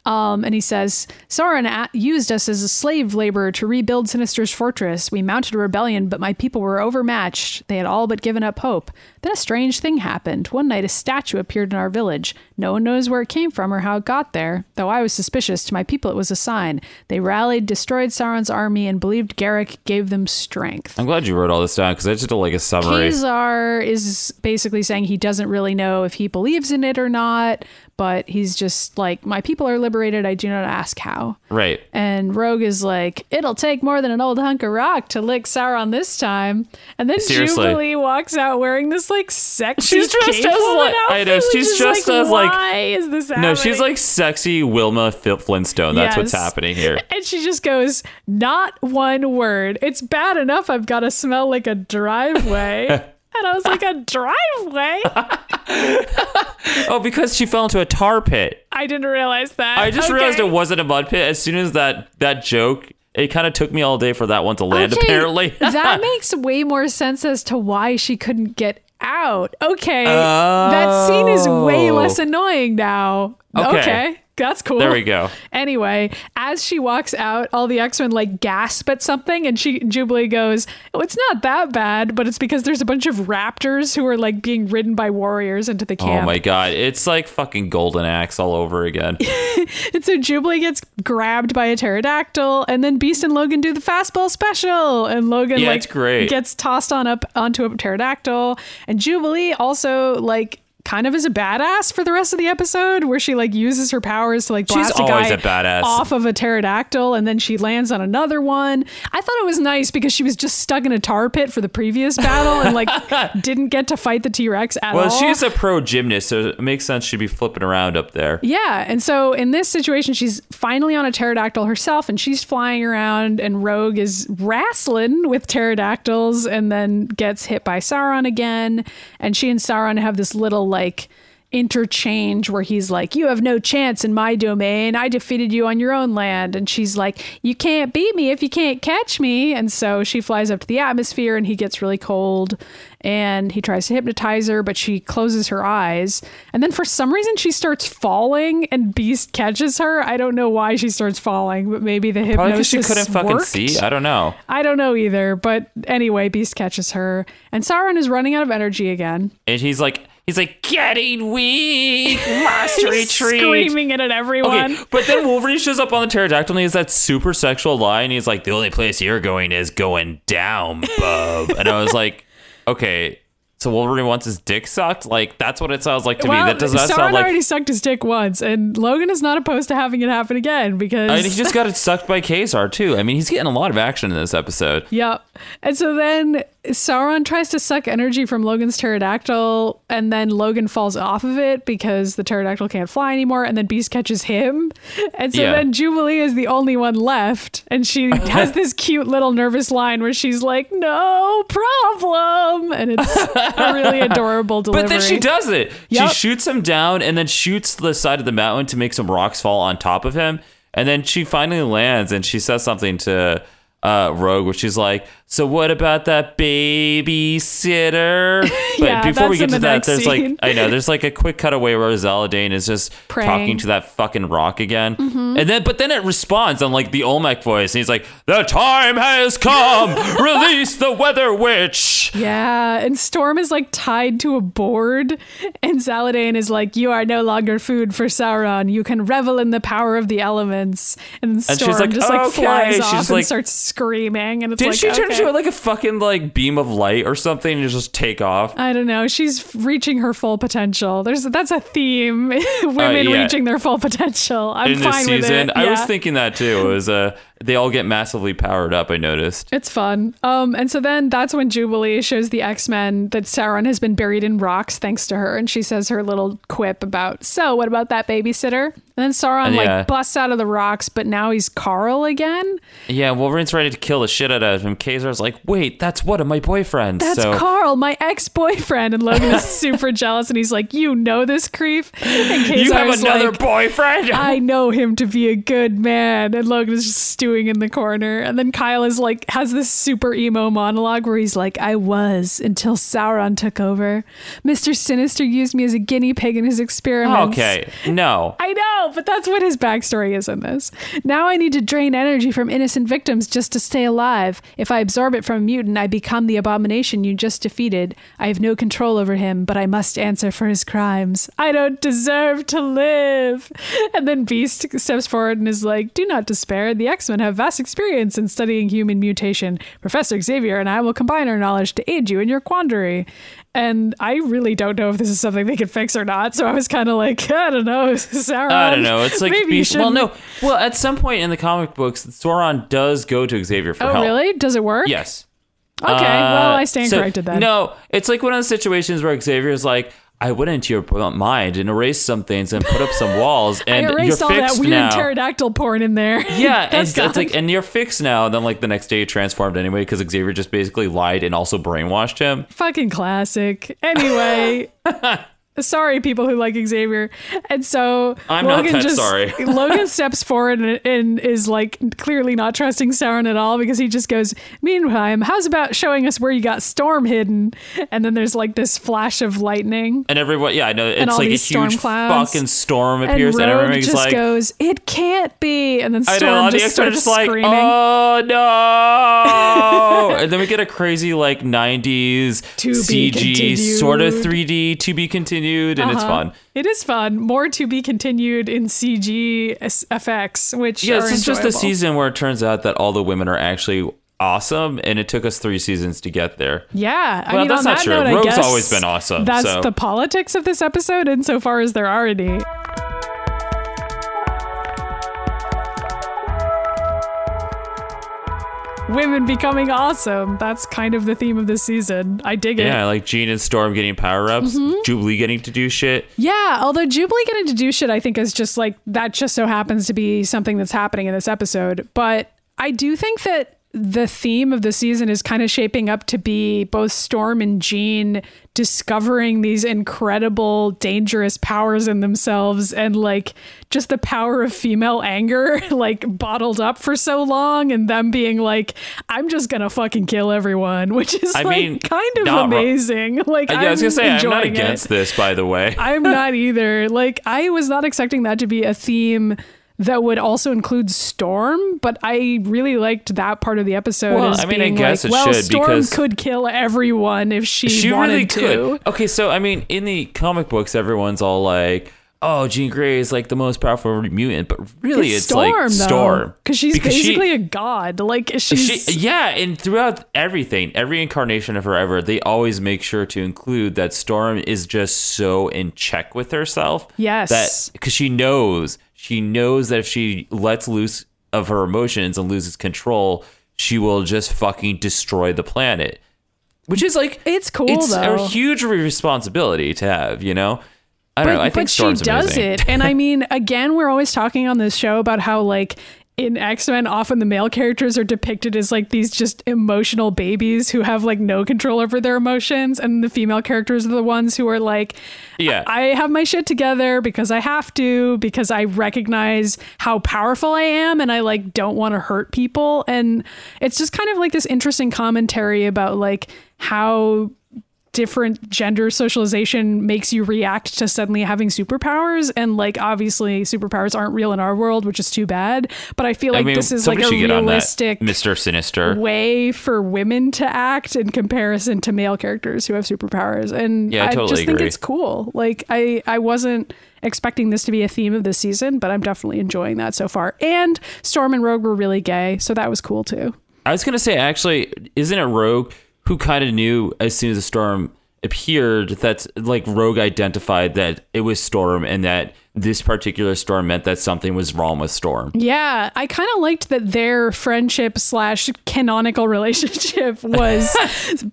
And he says, "Sauron used us as a slave laborer to rebuild Sinister's fortress. We mounted a rebellion, but my people were overmatched. They had all but given up hope. Then a strange thing happened. One night, a statue appeared in our village. No one knows where it came from or how it got there. Though I was suspicious, to my people it was a sign. They rallied, destroyed Sauron's army, and believed Garokk gave them strength." I'm glad you wrote all this down, because I just did like a summary. Ka-Zar is basically saying he doesn't really know if he believes in it or not, but he's just like, "My people are liberated. I do not ask how." Right. And Rogue is like, "It'll take more than an old hunk of rock to lick Sauron this time." And then Jubilee walks out wearing this like sexy. She's dressed as like, I know. She's dressed as like. Why is this happening? No, she's like sexy Wilma Flintstone. That's what's happening here. And she just goes, "Not one word. It's bad enough I've got to smell like a driveway." And I was like, "A driveway?" Oh, because she fell into a tar pit. I didn't realize that. I just realized it wasn't a mud pit. As soon as that joke, it kind of took me all day for that one to land, apparently. That makes way more sense as to why she couldn't get out. Okay. Oh. That scene is way less annoying now. Okay. That's cool. There we go. Anyway, as she walks out, all the X-Men like gasp at something, and Jubilee goes, "Oh, it's not that bad," but it's because there's a bunch of raptors who are like being ridden by warriors into the camp. Oh my god, it's like fucking Golden Axe all over again. And so Jubilee gets grabbed by a pterodactyl, and then Beast and Logan do the fastball special, and Logan gets tossed on up onto a pterodactyl, and Jubilee also like kind of is a badass for the rest of the episode, where she like uses her powers to like blast a guy off of a pterodactyl, and then she lands on another one. I thought it was nice because she was just stuck in a tar pit for the previous battle and like didn't get to fight the T-Rex at all. Well, she's a pro gymnast, so it makes sense she'd be flipping around up there. Yeah, and so in this situation, she's finally on a pterodactyl herself, and she's flying around, and Rogue is wrestling with pterodactyls, and then gets hit by Sauron again, and she and Sauron have this little like interchange where he's like, "You have no chance in my domain. I defeated you on your own land." And she's like, "You can't beat me if you can't catch me." And so she flies up to the atmosphere, and he gets really cold, and he tries to hypnotize her, but she closes her eyes. And then for some reason she starts falling, and Beast catches her. I don't know why she starts falling, but maybe the hypnosis she couldn't fucking worked. See. I don't know either. But anyway, Beast catches her, and Sauron is running out of energy again. And he's like, "Getting weak, last retreat." Screaming it at everyone. Okay, but then Wolverine shows up on the pterodactyl, and he has that super sexual line, and he's like, "The only place you're going is going down, bub." And I was like, okay, so Wolverine wants his dick sucked? Like, that's what it sounds like to me. That does not sound like... Sauron already sucked his dick once, and Logan is not opposed to having it happen again, because... I mean, he just got it sucked by Ka-Zar, too. I mean, he's getting a lot of action in this episode. Yep. And so then... Sauron tries to suck energy from Logan's pterodactyl, and then Logan falls off of it because the pterodactyl can't fly anymore, and then Beast catches him. And so then Jubilee is the only one left, and she has this cute little nervous line where she's like, "No problem," and it's a really adorable delivery. But then she does it. Yep. She shoots him down and then shoots the side of the mountain to make some rocks fall on top of him, and then she finally lands, and she says something to... Rogue, which is like, "So what about that babysitter?" But yeah, before we get to that, there's like, I know, there's like a quick cutaway where Zaladane is just talking to that fucking rock again. Mm-hmm. And then, but then it responds on like the Olmec voice, and he's like, "The time has come, release the Weather Witch." Yeah, and Storm is like tied to a board, and Zaladane is like, "You are no longer food for Sauron. You can revel in the power of the elements." And Storm she's like, just like flies off and like, starts screaming, and it's like, did she turn into like a fucking like beam of light or something and just take off? I don't know. She's reaching her full potential. That's a theme. Women reaching their full potential. I'm fine with it. In this season, I was thinking that too. It was they all get massively powered up, I noticed. It's fun. And so then that's when Jubilee shows the X-Men that Sauron has been buried in rocks thanks to her, and she says her little quip about, "So what about that babysitter?" And then Sauron like busts out of the rocks, but now he's Carl again. Yeah, Wolverine's ready to kill the shit out of him. Ka-Zar's like, "Wait, that's one of my boyfriends. That's Carl, my ex-boyfriend." And Logan is super jealous, and he's like, "You know this creep? And Ka-Zar's you have another like, boyfriend? I know him to be a good man." And Logan is just stewing in the corner. And then Kyle is like, has this super emo monologue where he's like, "I was until Sauron took over. Mr. Sinister used me as a guinea pig in his experiments." Okay, no. I know. But that's what his backstory is in this. "Now I need to drain energy from innocent victims just to stay alive. If I absorb it from a mutant, I become the abomination you just defeated. I have no control over him, but I must answer for his crimes. I don't deserve to live." And then Beast steps forward and is like, "Do not despair. The X-Men have vast experience in studying human mutation. Professor Xavier and I will combine our knowledge to aid you in your quandary." And I really don't know if this is something they could fix or not. So I was kind of like, I don't know, Sauron. I don't know. It's like, Well, at some point in the comic books, Sauron does go to Xavier for help. Oh, really? Does it work? Yes. Okay. Well, I stand corrected then. No, it's like one of those situations where Xavier's like, "I went into your mind and erased some things and put up some walls, and you're fixed now." I erased all that weird pterodactyl porn in there. Yeah, and it's like, and you're fixed now. And then like the next day, he transformed anyway because Xavier just basically lied and also brainwashed him. Fucking classic. Anyway. Sorry, people who like Xavier. And so I'm Logan not that just, sorry. Logan steps forward and is like clearly not trusting Sauron at all, because he just goes, meanwhile, how's about showing us where you got Storm hidden? And then there's like this flash of lightning. And everyone, yeah, I know. It's like a huge fucking storm appears. And everyone just like, goes, it can't be. And then Storm just starts screaming. Like, oh, no. And then we get a crazy like 90s CG sort of 3D to be continued. And it's fun. It is fun. More to be continued in CG effects, which yeah, this is just the season where it turns out that all the women are actually awesome, and it took us 3 seasons to get there. Yeah, well, I mean, that's not true. Rogue's always been awesome. That's the politics of this episode, insofar as there are any. Women becoming awesome. That's kind of the theme of this season. I dig it. Yeah, like Jean and Storm getting power-ups, mm-hmm. Jubilee getting to do shit. Yeah, although Jubilee getting to do shit, I think is just like, that just so happens to be something that's happening in this episode. But I do think that the theme of the season is kind of shaping up to be both Storm and Jean discovering these incredible, dangerous powers in themselves, and like just the power of female anger, like bottled up for so long, and them being like, I'm just gonna fucking kill everyone, which is kind of amazing. I was gonna say, I'm not against this, by the way. I'm not either. Like, I was not expecting that to be a theme that would also include Storm, but I really liked that part of the episode. Well, I mean, I guess like, it should, Storm because could kill everyone if she wanted really to. Okay, so I mean, in the comic books, everyone's all like, "Oh, Jean Grey is like the most powerful mutant," but really, it's Storm, like Storm because she's basically a god. Like and throughout everything, every incarnation of her ever, they always make sure to include that Storm is just so in check with herself. Yes, that because she knows. She knows that if she lets loose of her emotions and loses control, she will just fucking destroy the planet. Which is like... It's cool, though. It's a huge responsibility to have, you know? I don't know. I think Storm's amazing. But she does it. And I mean, again, we're always talking on this show about how, like, in X-Men, often the male characters are depicted as like these just emotional babies who have like no control over their emotions. And the female characters are the ones who are like, yeah, I have my shit together because I have to, because I recognize how powerful I am and I like don't want to hurt people. And it's just kind of like this interesting commentary about like how different gender socialization makes you react to suddenly having superpowers, and like obviously superpowers aren't real in our world, which is too bad, but I feel like this is like a realistic Mr. Sinister way for women to act in comparison to male characters who have superpowers. And yeah, I totally just think it's cool. Like I wasn't expecting this to be a theme of this season, but I'm definitely enjoying that so far. And Storm and Rogue were really gay, so that was cool too. I was gonna say, actually, isn't it Rogue who kind of knew as soon as the Storm appeared that like Rogue identified that it was Storm and that this particular Storm meant that something was wrong with Storm? Yeah, I kind of liked that their friendship / canonical relationship was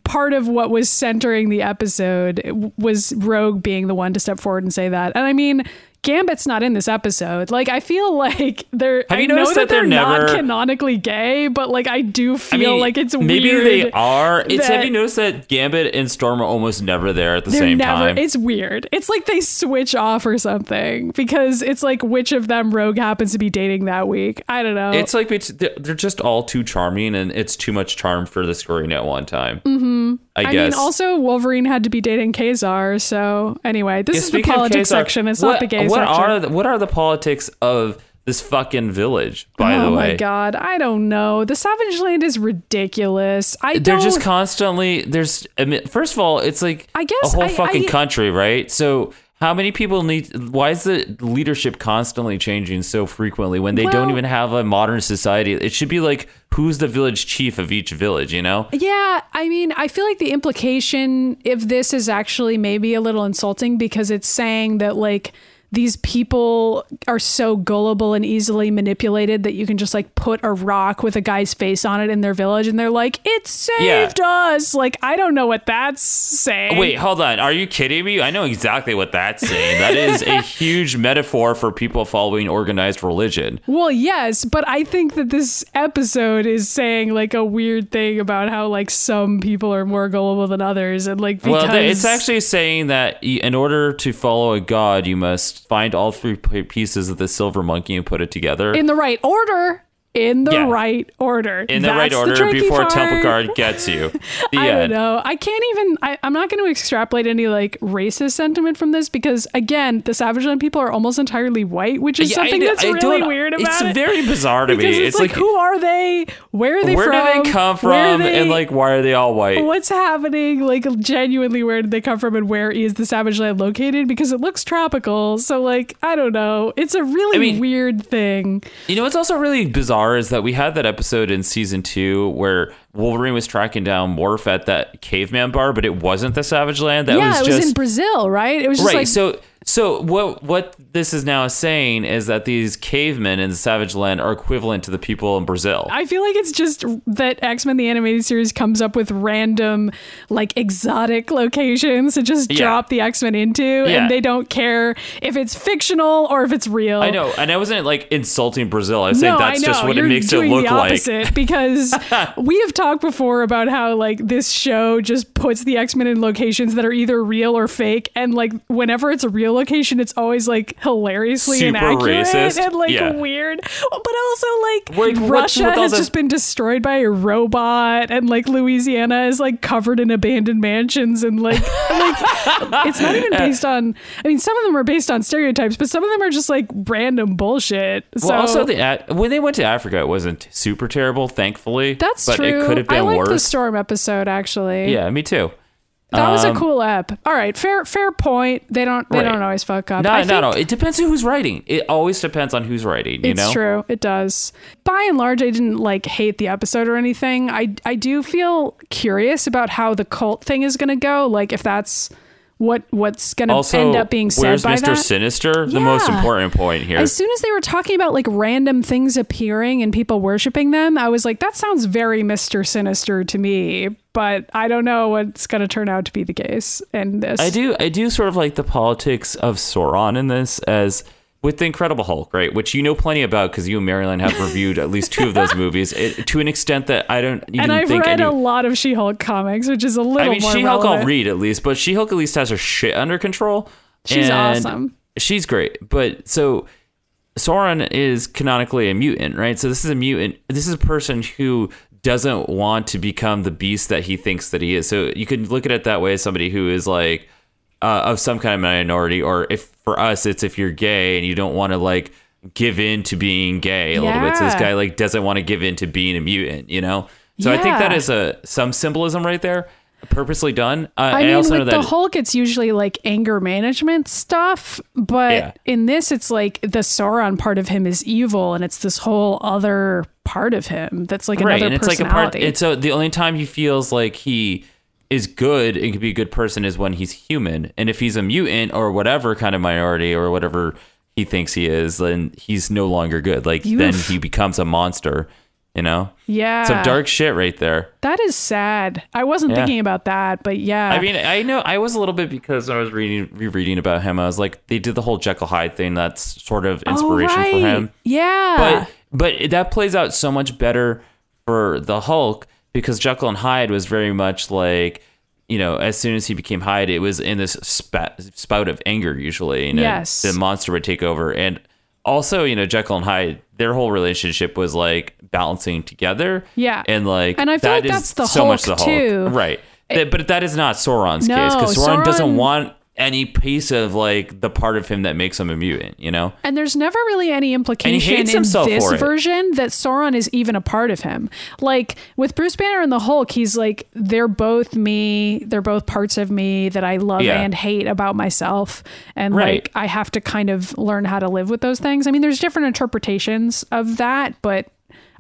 part of what was centering the episode, was Rogue being the one to step forward and say that. And I mean, Gambit's not in this episode. Like, I feel like they're... Have you noticed that they're not canonically gay, but like I do feel like it's maybe weird. Maybe they are. Have you noticed that Gambit and Storm are almost never there at the same time? It's weird. It's like they switch off or something, because it's like which of them Rogue happens to be dating that week. I don't know. It's like they're just all too charming, and it's too much charm for the screen at one time. Mm-hmm. I guess. Mean, also Wolverine had to be dating Ka-Zar. So anyway, this is the politics section. It's not the gay section. What are the politics of this fucking village, by the way? Oh my God. I don't know. The Savage Land is ridiculous. They're just constantly... First of all, it's like a whole fucking country, right? So... How many people why is the leadership constantly changing so frequently when they don't even have a modern society? It should be like, who's the village chief of each village, you know? Yeah, I mean, I feel like the implication of this is actually maybe a little insulting, because it's saying that like these people are so gullible and easily manipulated that you can just like put a rock with a guy's face on it in their village and they're like, it saved us. Like, I don't know what that's saying. Wait, hold on. Are you kidding me? I know exactly what that's saying. That is a huge metaphor for people following organized religion. Well, yes, but I think that this episode is saying like a weird thing about how like some people are more gullible than others. And like, because... Well, it's actually saying that in order to follow a god, you must find all three pieces of the silver monkey and put it together in the right order. Before Temple Guard gets you. I don't know. I can't even. I'm not going to extrapolate any like racist sentiment from this because again, the Savage Land people are almost entirely white, which is something that's really weird about it. It's very bizarre to me. It's like, who are they? Where are they from? Where do they come from? And like, why are they all white? What's happening? Like, genuinely, where did they come from? And where is the Savage Land located? Because it looks tropical, so like, I don't know. It's a really weird thing. You know, it's also really bizarre. Is that we had that episode in season 2 where Wolverine was tracking down Morph at that caveman bar, but it wasn't the Savage Land. It was in Brazil, right? It was just right. Like... So what this is now saying is that these cavemen in the Savage Land are equivalent to the people in Brazil. I feel like it's just that X-Men the Animated Series comes up with random, like, exotic locations to just drop the X-Men into, and they don't care if it's fictional or if it's real. I know, and I wasn't, like, insulting Brazil. I was saying that's just what it makes it look like. You're doing the opposite, because we have talked before about how, like, this show just puts the X-Men in locations that are either real or fake, and, like, whenever it's a real location, it's always like hilariously super inaccurate racist. And like weird, but also like Russia has just been destroyed by a robot, and like Louisiana is like covered in abandoned mansions, and like, it's not even based on. I mean, some of them are based on stereotypes, but some of them are just like random bullshit. So also when they went to Africa, it wasn't super terrible, thankfully. That's but true. It could have been worse. I liked the Storm episode actually. Yeah, me too. That was a cool app. All right, fair point. They don't always fuck up. No. It depends on who's writing. It always depends on who's writing. You know, it's true. It does. By and large, I didn't like hate the episode or anything. I do feel curious about how the cult thing is going to go. Like if that's what's going to end up being said by that. Where's Mr. Sinister? The most important point here. As soon as they were talking about like random things appearing and people worshiping them, I was like, that sounds very Mr. Sinister to me. But I don't know what's going to turn out to be the case in this. I do sort of like the politics of Sauron in this, as with the Incredible Hulk, right? Which you know plenty about because you and Marilyn have reviewed at least two of those movies to an extent that I don't even think. And I've read a lot of She-Hulk comics, which is a little. I mean, more She-Hulk relevant. I'll read at least, but She-Hulk at least has her shit under control. She's awesome. She's great, but so Sauron is canonically a mutant, right? So this is a mutant. This is a person who doesn't want to become the beast that he thinks that he is. So you can look at it that way as somebody who is like of some kind of minority, or if for us, it's if you're gay and you don't want to like give in to being gay a little bit. So this guy like doesn't want to give in to being a mutant, you know? So I think that is some symbolism right there. Purposely done. I mean, with the Hulk, it's usually like anger management stuff, but in this, it's like the Sauron part of him is evil, and it's this whole other part of him that's like another personality. It's so the only time he feels like he is good and can be a good person is when he's human, and if he's a mutant or whatever kind of minority or whatever he thinks he is, then he's no longer good. Like then he becomes a monster. You know? Yeah. Some dark shit right there. That is sad. I wasn't thinking about that, but yeah. I mean, I know I was a little bit because I was rereading about him. I was like, they did the whole Jekyll Hyde thing. That's sort of inspiration for him. Yeah. But that plays out so much better for the Hulk because Jekyll and Hyde was very much like, you know, as soon as he became Hyde, it was in this spout of anger usually. You know, yes. The monster would take over. And also, you know, Jekyll and Hyde, their whole relationship was like balancing together. Yeah. And like, and I feel that like that's the so Hulk much the Hulk. Too. Right. But that is not Sauron's case because Sauron doesn't want any piece of like the part of him that makes him a mutant, you know? And there's never really any implication in this version that Sauron is even a part of him. Like with Bruce Banner and the Hulk, he's like, they're both me. They're both parts of me that I love and hate about myself. And like, I have to kind of learn how to live with those things. I mean, there's different interpretations of that, but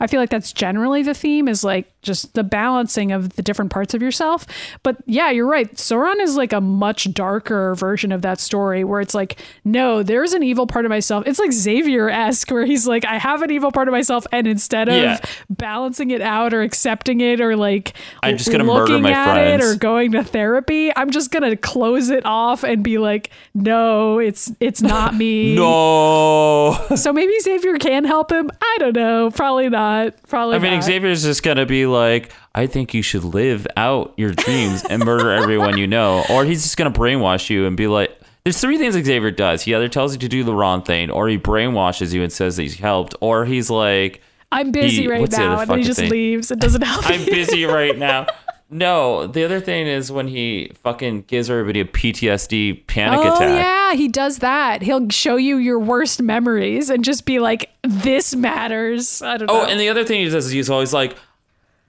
I feel like that's generally the theme, is like just the balancing of the different parts of yourself. But yeah, you're right. Sauron is like a much darker version of that story where it's like, no, there's an evil part of myself. It's like Xavier-esque where he's like, I have an evil part of myself. And instead of balancing it out or accepting it or like I'm just gonna murder my friends or going to therapy, I'm just going to close it off and be like, no, it's not me. No. So maybe Xavier can help him. I don't know. Probably not. Xavier's just going to be like, I think you should live out your dreams and murder everyone you know. Or he's just going to brainwash you and be like, there's three things Xavier does. He either tells you to do the wrong thing, or he brainwashes you and says that he's helped, or he's like, I'm busy right now. And then he just leaves and doesn't help. I'm busy right now. No, the other thing is when he fucking gives everybody a PTSD panic attack. Oh, yeah, he does that. He'll show you your worst memories and just be like, this matters. I don't know. Oh, and the other thing he does is he's always like,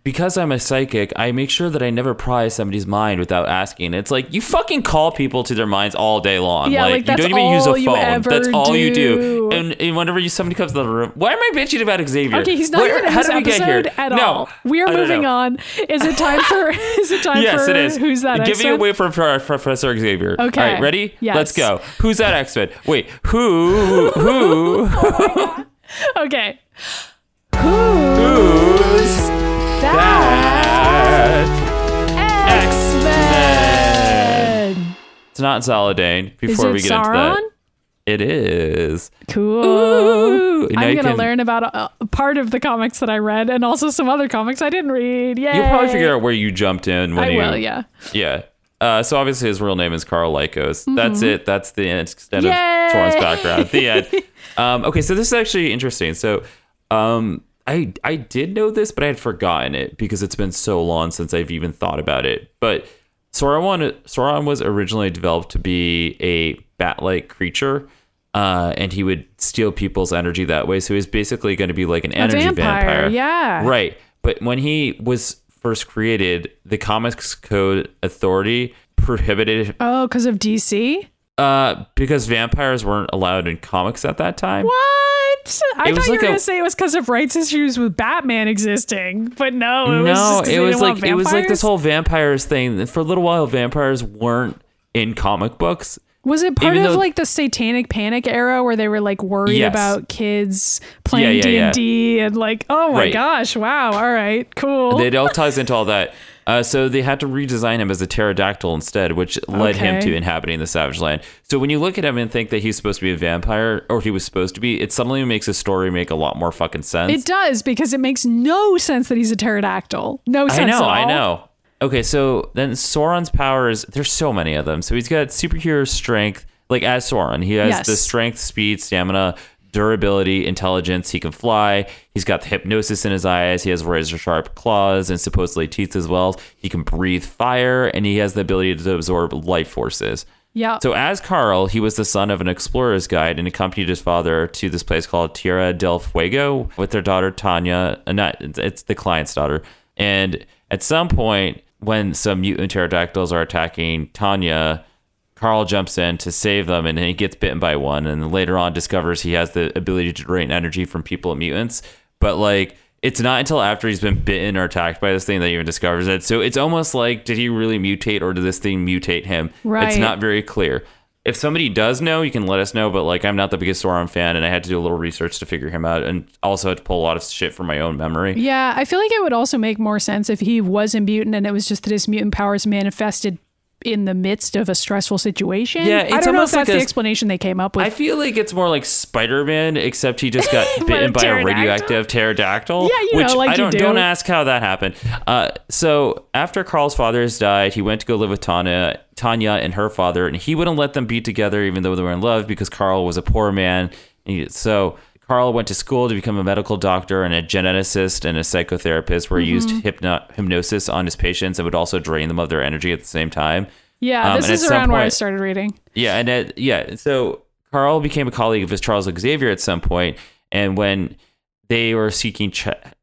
because I'm a psychic, I make sure that I never pry somebody's mind without asking. It's like, you fucking call people to their minds all day long. Yeah, like you don't even use a phone. That's all you do. And whenever somebody comes to the room, why am I bitching about Xavier? Okay, he's not even in this episode at all. We are moving on. Is it time for? Yes, it is. Who's that? Give me away from Professor Xavier. Okay, all right, ready? Yes. Let's go. Who's that X-Men? Wait, who? Oh my God. Okay. Who's that X-Men? It's not Zaladane. Before we get into that, it is cool. I'm gonna learn about a part of the comics that I read, and also some other comics I didn't read. Yeah, you'll probably figure out where you jumped in. Yeah. So obviously his real name is Carl Lycos. Mm-hmm. That's it. That's the extent of Torrance background. The end. Okay, so this is actually interesting. So, I did know this, but I had forgotten it because it's been so long since I've even thought about it. But Sauron was originally developed to be a bat-like creature, and he would steal people's energy that way. So he was basically going to be like an energy vampire. Yeah. Right. But when he was first created, the Comics Code Authority prohibited... Oh, because of DC? Because vampires weren't allowed in comics at that time. What? I thought you were going to say it was because of rights issues with Batman existing, but no, it was like this whole vampires thing. For a little while, vampires weren't in comic books. Was it part of like the Satanic Panic era where they were like worried about kids playing D&D and like, oh my gosh, wow, all right, cool. It all ties into all that. So they had to redesign him as a pterodactyl instead, which led him to inhabiting the Savage Land. So when you look at him and think that he's supposed to be a vampire, or he was supposed to be, it suddenly makes his story make a lot more fucking sense. It does, because it makes no sense that he's a pterodactyl. No sense at all. I know. Okay, so then Sauron's powers, there's so many of them. So he's got superhero strength, like as Sauron. He has the strength, speed, stamina, durability, intelligence. He can fly. He's got the hypnosis in his eyes. He has razor sharp claws and supposedly teeth as well. He can breathe fire, and he has the ability to absorb life forces. Yeah. So as Carl, he was the son of an explorer's guide and accompanied his father to this place called Tierra del Fuego with their daughter Tanya. It's the client's daughter. And at some point, when some mutant pterodactyls are attacking Tanya, Carl jumps in to save them, and he gets bitten by one, and later on discovers he has the ability to drain energy from people and mutants. But like, it's not until after he's been bitten or attacked by this thing that he even discovers it. So it's almost like, did he really mutate, or did this thing mutate him? Right. It's not very clear. If somebody does know, you can let us know. But like, I'm not the biggest Sauron fan, and I had to do a little research to figure him out, and also had to pull a lot of shit from my own memory. Yeah, I feel like it would also make more sense if he was a mutant, and it was just that his mutant powers manifested in the midst of a stressful situation. Yeah, I don't know if that's the explanation they came up with. I feel like it's more like Spider-Man, except he just got bitten by a radioactive pterodactyl. Yeah, which like don't ask how that happened. So after Carl's father has died, he went to go live with Tanya and her father, and he wouldn't let them be together even though they were in love, because Carl was a poor man. So Carl went to school to become a medical doctor and a geneticist and a psychotherapist, where he used hypnosis on his patients and would also drain them of their energy at the same time. Yeah, this is around where I started reading. Yeah, so Carl became a colleague of his Charles Xavier at some point, and when they were seeking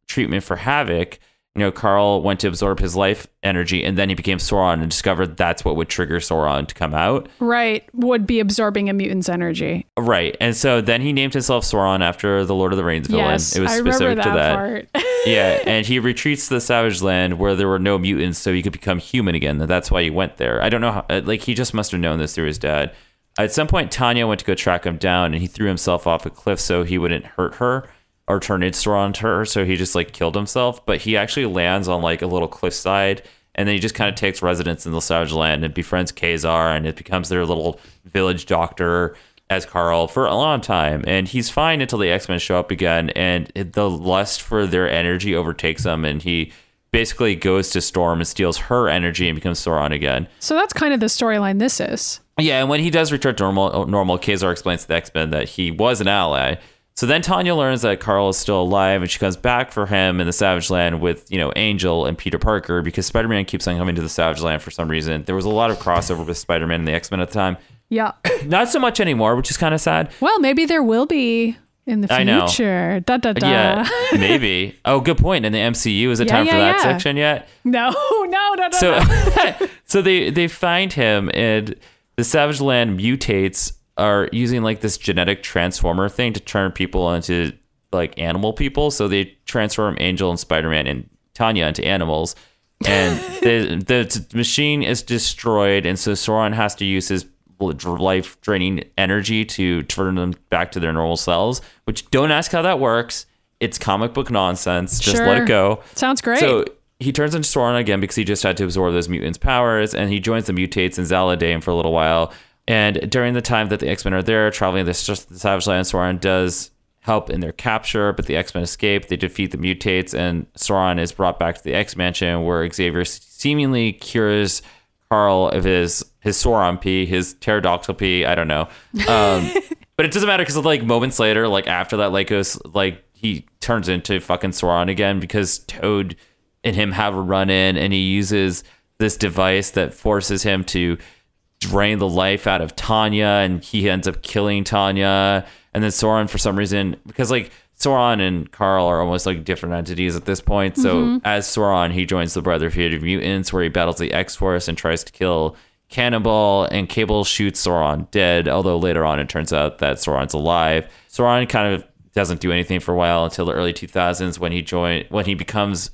treatment for Havoc, you know, Carl went to absorb his life energy, and then he became Sauron and discovered that's what would trigger Sauron to come out. Right. Would be absorbing a mutant's energy. Right. And so then he named himself Sauron after the Lord of the Rings villain. Yes, it was specific to that. Part. Yeah. And he retreats to the Savage Land where there were no mutants, so he could become human again. That's why he went there. I don't know how, like, he just must have known this through his dad. At some point, Tanya went to go track him down, and he threw himself off a cliff so he wouldn't hurt her. Or turned Sauron to her, so he just like killed himself. But he actually lands on like a little cliffside, and then he just kind of takes residence in the Savage Land and befriends Ka-Zar, and it becomes their little village doctor as Carl for a long time. And he's fine until the X-Men show up again, and the lust for their energy overtakes him, and he basically goes to Storm and steals her energy and becomes Sauron again. So that's kind of the storyline this is. Yeah, and when he does return to normal, Ka-Zar explains to the X-Men that he was an ally. So then Tanya learns that Carl is still alive, and she comes back for him in the Savage Land with, you know, Angel and Peter Parker, because Spider-Man keeps on coming to the Savage Land for some reason. There was a lot of crossover with Spider-Man and the X-Men at the time. Yeah. Not so much anymore, which is kind of sad. Well, maybe there will be in the future. I know. Da, da, da. Yeah, maybe. Oh, good point. In the MCU, is it time for that section yet? No. So they find him, and the Savage Land mutates, are using like this genetic transformer thing to turn people into like animal people. So they transform Angel and Spider-Man and Tanya into animals, and the machine is destroyed. And so Sauron has to use his life draining energy to turn them back to their normal selves, which, don't ask how that works. It's comic book nonsense. Just let it go. Sounds great. So he turns into Sauron again because he just had to absorb those mutants' powers, and he joins the mutates in Zaladane for a little while. And during the time that the X-Men are there, traveling to the Savage Land, Sauron does help in their capture, but the X-Men escape. They defeat the mutates, and Sauron is brought back to the X-Mansion, where Xavier seemingly cures Carl of his Sauron pee, his pterodactyl pee, I don't know. But it doesn't matter, because like moments later, like after that, like, goes, like he turns into fucking Sauron again, because Toad and him have a run-in, and he uses this device that forces him to drain the life out of Tanya, and he ends up killing Tanya. And then Sauron, for some reason, because like Sauron and Carl are almost like different entities at this point. So as Sauron, he joins the Brotherhood of Mutants, where he battles the X-Force and tries to kill Cannonball, and Cable shoots Sauron dead, although later on it turns out that Sauron's alive. Sauron kind of doesn't do anything for a while until the early 2000s when he becomes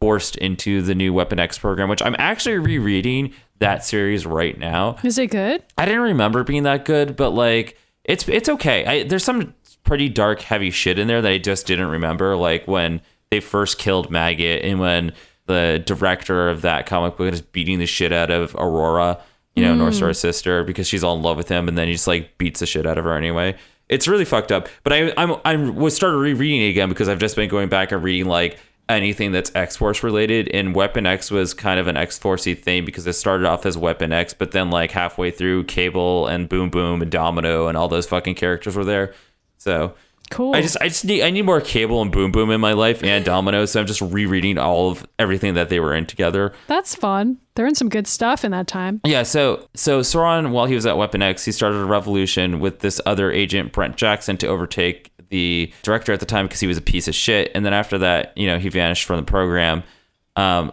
forced into the new Weapon X program, which I'm actually rereading that series right now. Is it good? I didn't remember it being that good, but like it's okay. There's some pretty dark, heavy shit in there that I just didn't remember, like when they first killed Maggot, and when the director of that comic book is beating the shit out of Aurora, you know, North Star's sister, because she's all in love with him, and then he just like beats the shit out of her anyway. It's really fucked up. But I started rereading it again, because I've just been going back and reading like anything that's X-Force related, and Weapon X was kind of an X-Force-y thing, because it started off as Weapon X, but then like halfway through, Cable and Boom Boom and Domino and all those fucking characters were there. So cool. I need more Cable and Boom Boom in my life, and Domino, so I'm just rereading all of everything that they were in together. That's fun. They're in some good stuff in that time. Yeah, so Sauron, while he was at Weapon X, he started a revolution with this other agent, Brent Jackson, to overtake the director at the time, because he was a piece of shit. And then after that, you know, he vanished from the program.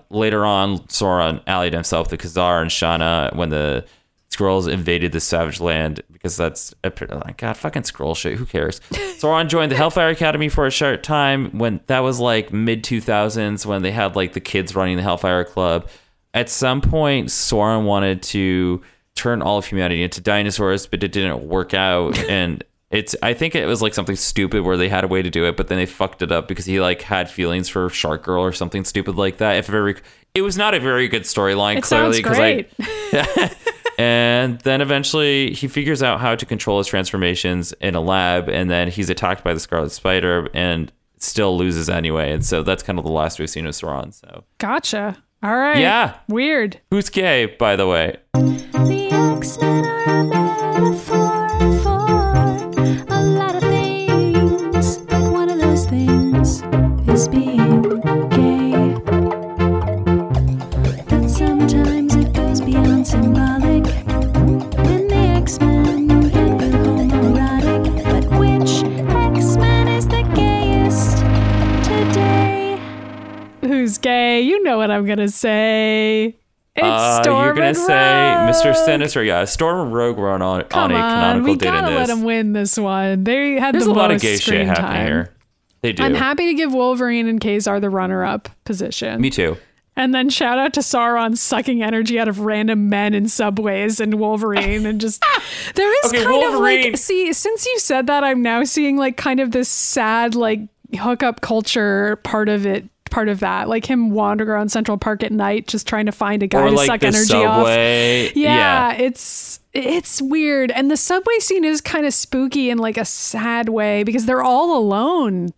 Later on, Sauron allied himself to Ka-Zar and Shaana when the Skrulls invaded the Savage Land, because that's God, fucking Skrull shit. Who cares? Sauron joined the Hellfire Academy for a short time, when that was like mid 2000s, when they had like the kids running the Hellfire Club. At some point, Sauron wanted to turn all of humanity into dinosaurs, but it didn't work out. And I think it was like something stupid where they had a way to do it, but then they fucked it up, because he like had feelings for Shark Girl or something stupid like that. It was not a very good storyline, clearly. Sounds great. And then eventually he figures out how to control his transformations in a lab, and then he's attacked by the Scarlet Spider and still loses anyway. And so that's kind of the last we've seen of Sauron. So gotcha. All right. Yeah. Weird. Who's gay, by the way? The X-Men are a metaphor for a lot of things, but one of those things is being gay. But sometimes it goes beyond symbolic. In the X-Men, it is homoerotic. But which X-Men is the gayest today? Who's gay? say. You know what I'm going to say. It's Storm and Rogue. You're going to say Mr. Sinister. Yeah, Storm and Rogue were on a canonical date in this. Come on, we got to let them win this one. They had There's the most screen time. There's a lot of gay shit happening here. They do. I'm happy to give Wolverine and Ka-Zar the runner-up position. Me too. And then shout out to Sauron sucking energy out of random men in subways and Wolverine and just... There is okay, kind Wolverine. Of like... See, since you said that, I'm now seeing like kind of this sad like hookup culture part of it. Part of that, like him wandering around Central Park at night just trying to find a guy or to like suck the energy subway. Off. Yeah, it's weird. And the subway scene is kind of spooky in like a sad way because they're all alone.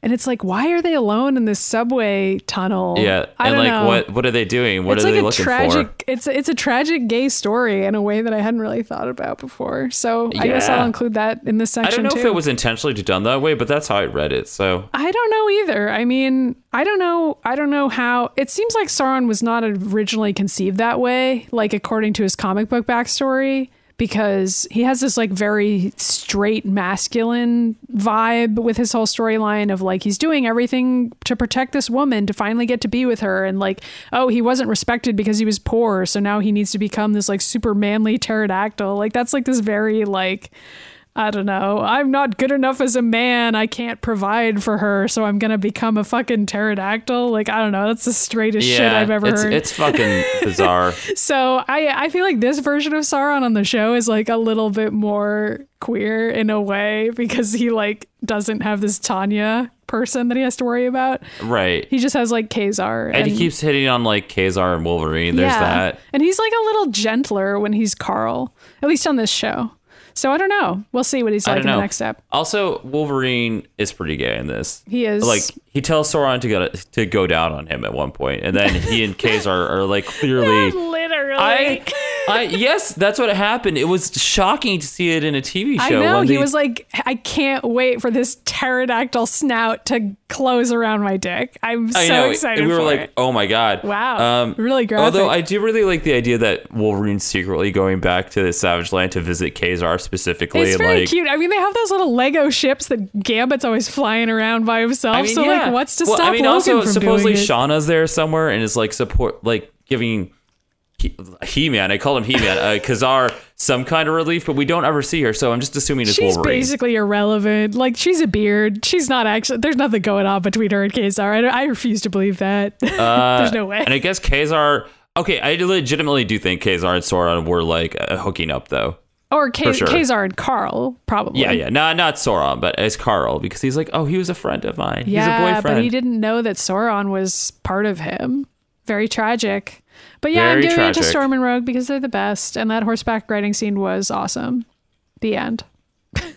And it's like, why are they alone in this subway tunnel? Yeah. I don't know. What are they doing? What are they looking for? It's a tragic gay story in a way that I hadn't really thought about before. So yeah. I guess I'll include that in this section too. I don't know if it was intentionally done that way, but that's how I read it. So I don't know either. I mean, I don't know how. It seems like Sauron was not originally conceived that way, like according to his comic book backstory. Because he has this like very straight masculine vibe with his whole storyline of like he's doing everything to protect this woman to finally get to be with her. And like, oh, he wasn't respected because he was poor. So now he needs to become this like super manly pterodactyl. Like that's like this very like, I don't know, I'm not good enough as a man. I can't provide for her. So I'm going to become a fucking pterodactyl. Like, I don't know. That's the straightest shit I've ever heard. It's fucking bizarre. So I feel like this version of Sauron on the show is like a little bit more queer in a way because he like doesn't have this Tanya person that he has to worry about. Right. He just has like Ka-Zar. And he keeps hitting on like Ka-Zar and Wolverine. There's that. And he's like a little gentler when he's Carl, at least on this show. So I don't know. We'll see what he's like in the next step. Also, Wolverine is pretty gay in this. He is. Like he tells Sauron to go down on him at one point, and then he and Ka-Zar are like clearly. Literally. Yes, that's what happened. It was shocking to see it in a TV show. I know. He was like, I can't wait for this pterodactyl snout to close around my dick. I'm so excited. And we were for like, it. Oh my god, wow, really graphic. Although I do really like the idea that Wolverine's secretly going back to the Savage Land to visit Ka-Zar specifically. It's very cute. I mean, they have those little Lego ships that Gambit's always flying around by himself. I mean, so like, what's to stop? I mean, Logan also from supposedly doing it? Shauna's there somewhere and is like support, like giving. He-Man, I call him He-Man, Ka-Zar, some kind of relief, but we don't ever see her, so I'm just assuming it's Wolverine. She's basically irrelevant. Like, she's a beard. She's not actually... There's nothing going on between her and Ka-Zar. I refuse to believe that. There's no way. And I guess Ka-Zar... Okay, I legitimately do think Ka-Zar and Sauron were, like, hooking up, though. Or sure. Ka-Zar and Carl, probably. Yeah. No, not Sauron, but it's Carl, because he's like, oh, he was a friend of mine. Yeah, he's a boyfriend. But he didn't know that Sauron was part of him. Very tragic. But yeah, I'm giving it to Storm and Rogue because they're the best. And that horseback riding scene was awesome. The end.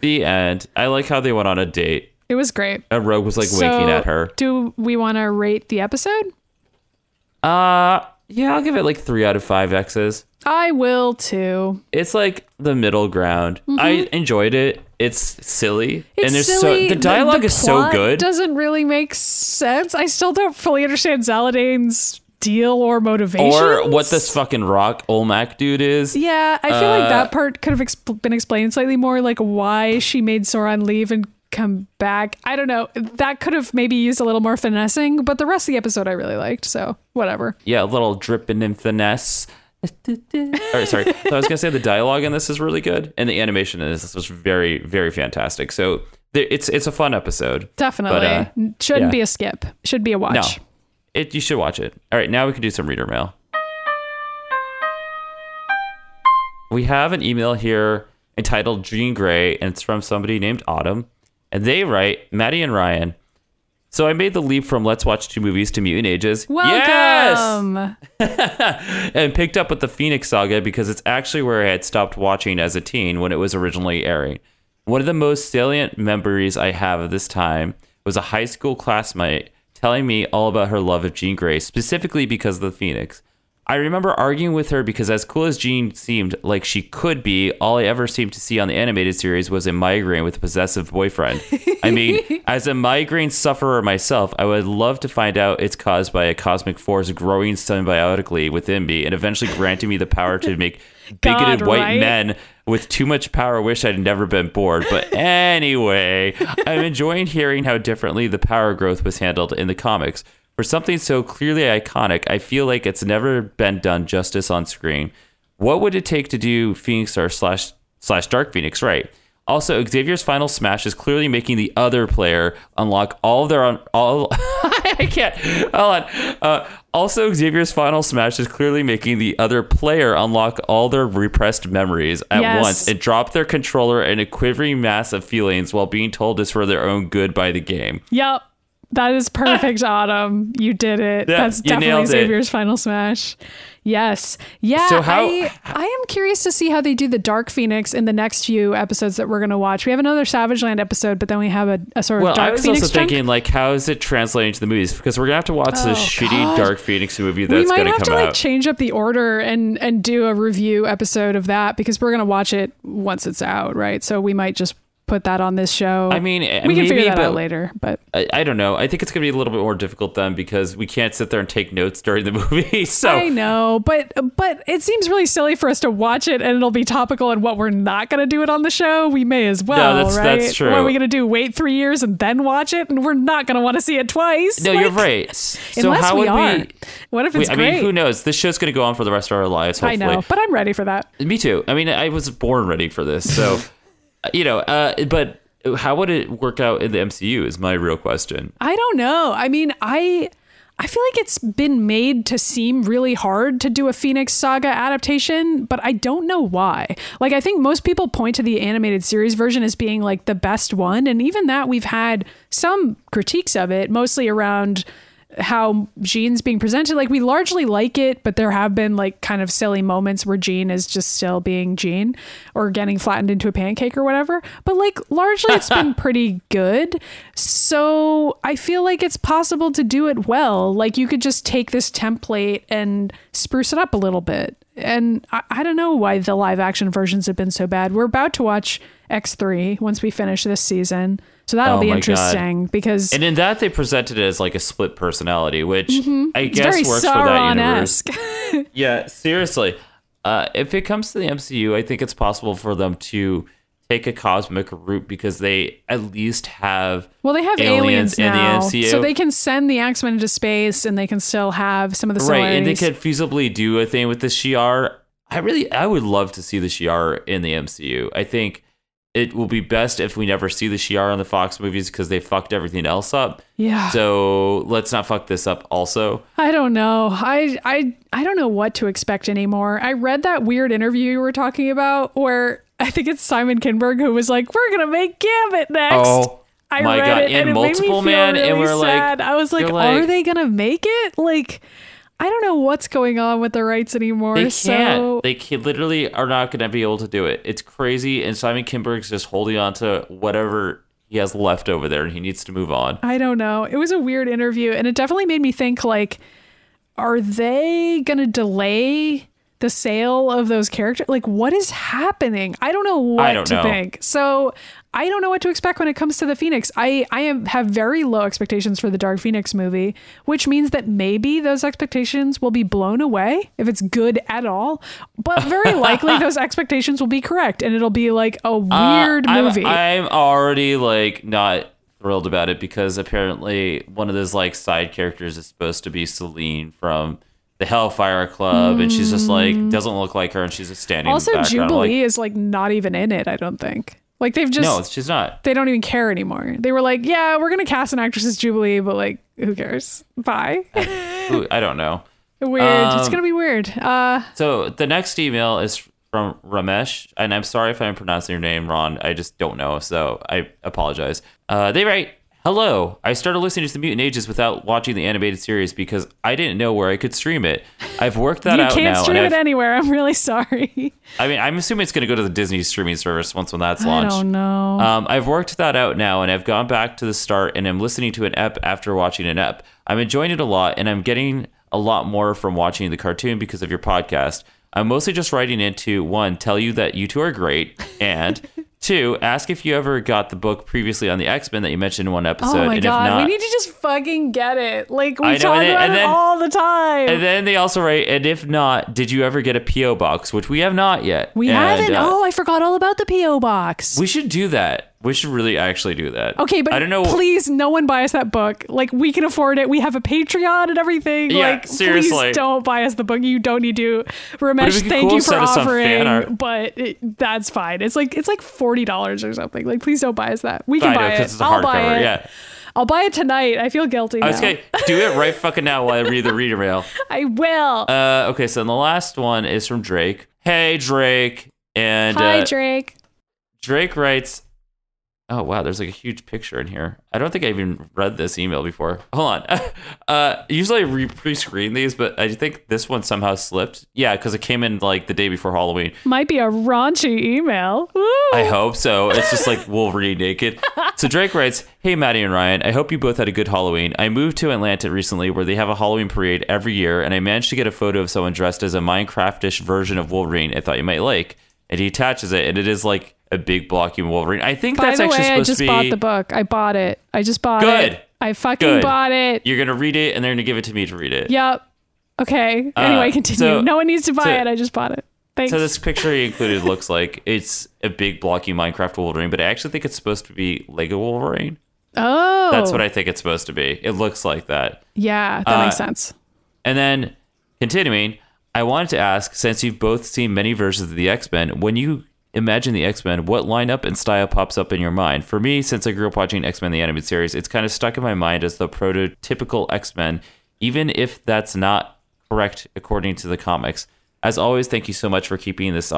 The end. I like how they went on a date. It was great. And Rogue was like winking at her. Do we want to rate the episode? Yeah, I'll give it like 3 out of 5 X's. I will too. It's like the middle ground. Mm-hmm. I enjoyed it. It's silly. So the dialogue is so good. It doesn't really make sense. I still don't fully understand Zaladane's deal or motivation or what this fucking rock Olmec dude is. Yeah, I feel like that part could have been explained slightly more, like why she made Sauron leave and come back. I don't know, that could have maybe used a little more finessing, but the rest of the episode I really liked, so whatever. Yeah, a little dripping in finesse. Alright, sorry. So I was gonna say the dialogue in this is really good and the animation in this was very, very fantastic. So it's a fun episode, definitely, but, shouldn't be a skip, should be a watch. No. You should watch it. All right, now we can do some reader mail. We have an email here entitled Jean Grey, and it's from somebody named Autumn. And they write, Maddie and Ryan, so I made the leap from Let's Watch 2 Movies to Mutant Ages. Welcome! Yes! And picked up with the Phoenix Saga because it's actually where I had stopped watching as a teen when it was originally airing. One of the most salient memories I have of this time was a high school classmate telling me all about her love of Jean Grey, specifically because of the Phoenix. I remember arguing with her because as cool as Jean seemed like she could be, all I ever seemed to see on the animated series was a migraine with a possessive boyfriend. I mean, as a migraine sufferer myself, I would love to find out it's caused by a cosmic force growing symbiotically within me and eventually granting me the power to make bigoted white men with too much power wish I'd never been bored. But anyway, I'm enjoying hearing how differently the power growth was handled in the comics. For something so clearly iconic, I feel like it's never been done justice on screen. What would it take to do Phoenix or slash Dark Phoenix right? Also, Xavier's final smash is clearly making the other player unlock all their I can't. Hold on. Also, Xavier's final smash is clearly making the other player unlock all their repressed memories at once and drop their controller in a quivering mass of feelings while being told it's for their own good by the game. Yep. That is perfect, Autumn. You did it. That's definitely Xavier's final smash. Yes. Yeah. So I am curious to see how they do the Dark Phoenix in the next few episodes that we're going to watch. We have another Savage Land episode, but then we have a sort of Dark Phoenix. Well, I was also thinking, like, how is it translating to the movies? Because we're going to have to watch this shitty Dark Phoenix movie that's going to come out. We might have to, like, change up the order and do a review episode of that, because we're going to watch it once it's out, right? So we might just put that on this show. I mean, we can figure that out later, but I don't know. I think it's going to be a little bit more difficult then, because we can't sit there and take notes during the movie. So I know, but it seems really silly for us to watch it and it'll be topical and what we're not going to do it on the show. We may as well. No, that's true. What are we going to do? Wait 3 years and then watch it? And we're not going to want to see it twice. No, you're right. So unless we are. What if it's great? I mean, who knows? This show's going to go on for the rest of our lives, hopefully. I know, but I'm ready for that. Me too. I mean, I was born ready for this, so... You know, but how would it work out in the MCU is my real question. I don't know. I mean, I feel like it's been made to seem really hard to do a Phoenix Saga adaptation, but I don't know why. Like, I think most people point to the animated series version as being, like, the best one. And even that, we've had some critiques of it, mostly around how Jean's being presented. Like, we largely like it, but there have been, like, kind of silly moments where Jean is just still being Jean or getting flattened into a pancake or whatever, but, like, largely it's been pretty good. So I feel like it's possible to do it well. Like, you could just take this template and spruce it up a little bit. And I don't know why the live action versions have been so bad. We're about to watch X3 once we finish this season. So that'll be interesting because... And in that, they presented it as, like, a split personality, which I guess works Sauron-esque for that universe. Yeah, seriously. If it comes to the MCU, I think it's possible for them to take a cosmic route, because they at least have... Well, they have aliens now, in the MCU. So they can send the X-Men into space and they can still have some of the similarities. Right, and they could feasibly do a thing with the Shi'ar. I would love to see the Shi'ar in the MCU. I think... It will be best if we never see the Shi'ar on the Fox movies, because they fucked everything else up. Yeah. So let's not fuck this up also. I don't know. I don't know what to expect anymore. I read that weird interview you were talking about where I think it's Simon Kinberg who was like, we're going to make Gambit next. Oh. I read it and multiple, it made me feel really and we're sad. Like, I was like, are they going to make it? Like, I don't know what's going on with the rights anymore. They can't. They literally are not going to be able to do it. It's crazy. And Simon Kinberg's just holding on to whatever he has left over there, and he needs to move on. I don't know. It was a weird interview, and it definitely made me think, like, are they going to delay the sale of those characters? Like, what is happening? I don't know what to think. So I don't know what to expect when it comes to the Phoenix. I have very low expectations for the Dark Phoenix movie, which means that maybe those expectations will be blown away if it's good at all. But very likely those expectations will be correct, and it'll be like a weird movie. I'm already, like, not thrilled about it, because apparently one of those, like, side characters is supposed to be Celine from the Hellfire Club, and she's just, like, doesn't look like her, and she's just standing in the background. Also, Jubilee is, like, not even in it, I don't think. Like, they've just... No, she's not. They don't even care anymore. They were like, yeah, we're going to cast an actress as Jubilee, but, like, who cares? Bye. I don't know. Weird. It's going to be weird. So the next email is from Ramesh, and I'm sorry if I'm pronouncing your name wrong. I just don't know, so I apologize. They write... Hello, I started listening to The Mutant Ages without watching the animated series because I didn't know where I could stream it. I've worked that out now. You can't stream it anywhere. I'm really sorry. I mean, I'm assuming it's going to go to the Disney streaming service once when that's launched. I don't know. I've worked that out now, and I've gone back to the start, and I'm listening to an ep after watching an ep. I'm enjoying it a lot, and I'm getting a lot more from watching the cartoon because of your podcast. I'm mostly just writing in to, one, tell you that you two are great, and... Two, ask if you ever got the book previously on the X-Men that you mentioned in one episode. Oh my God, if not, we need to just fucking get it. Like, we talk about it all the time. And then they also write, and if not, did you ever get a P.O. box? Which we have not yet. We haven't. I forgot all about the P.O. box. We should do that. We should really actually do that. Okay, but I don't know. Please, no one buy us that book. Like, we can afford it. We have a Patreon and everything. Yeah, like, seriously. Please don't buy us the book. You don't need to. Ramesh, thank you for offering, but that's fine. It's like $40 or something. Like, please don't buy us that. We can buy it. I'll buy it. Yeah. I'll buy it tonight. I feel guilty. I was going to do it right fucking now while I read the reader mail. I will. Okay, so the last one is from Drake. Hey, Drake. And hi, Drake. Drake writes, oh, wow, there's like a huge picture in here. I don't think I even read this email before. Hold on. Usually I pre-screen these, but I think this one somehow slipped. Yeah, because it came in like the day before Halloween. Might be a raunchy email. Woo! I hope so. It's just like Wolverine naked. So Drake writes, hey, Maddie and Ryan, I hope you both had a good Halloween. I moved to Atlanta recently where they have a Halloween parade every year, and I managed to get a photo of someone dressed as a Minecraft-ish version of Wolverine I thought you might like. And he attaches it, and it is like a big blocky Wolverine. I think that's actually supposed to be... By the way, I just bought the book. I bought it. I just bought it. Good. I fucking bought it. You're going to read it, and they're going to give it to me to read it. Yep. Okay. Anyway, continue. So, no one needs to buy it. I just bought it. Thanks. So this picture he included looks like it's a big blocky Minecraft Wolverine, but I actually think it's supposed to be Lego Wolverine. Oh. That's what I think it's supposed to be. It looks like that. Yeah, that makes sense. And then, continuing, I wanted to ask, since you've both seen many versions of the X-Men, when you imagine the X-Men, what lineup and style pops up in your mind? For me, since I grew up watching X-Men the animated series, it's kind of stuck in my mind as the prototypical X-Men, even if that's not correct according to the comics. As always, thank you so much for keeping this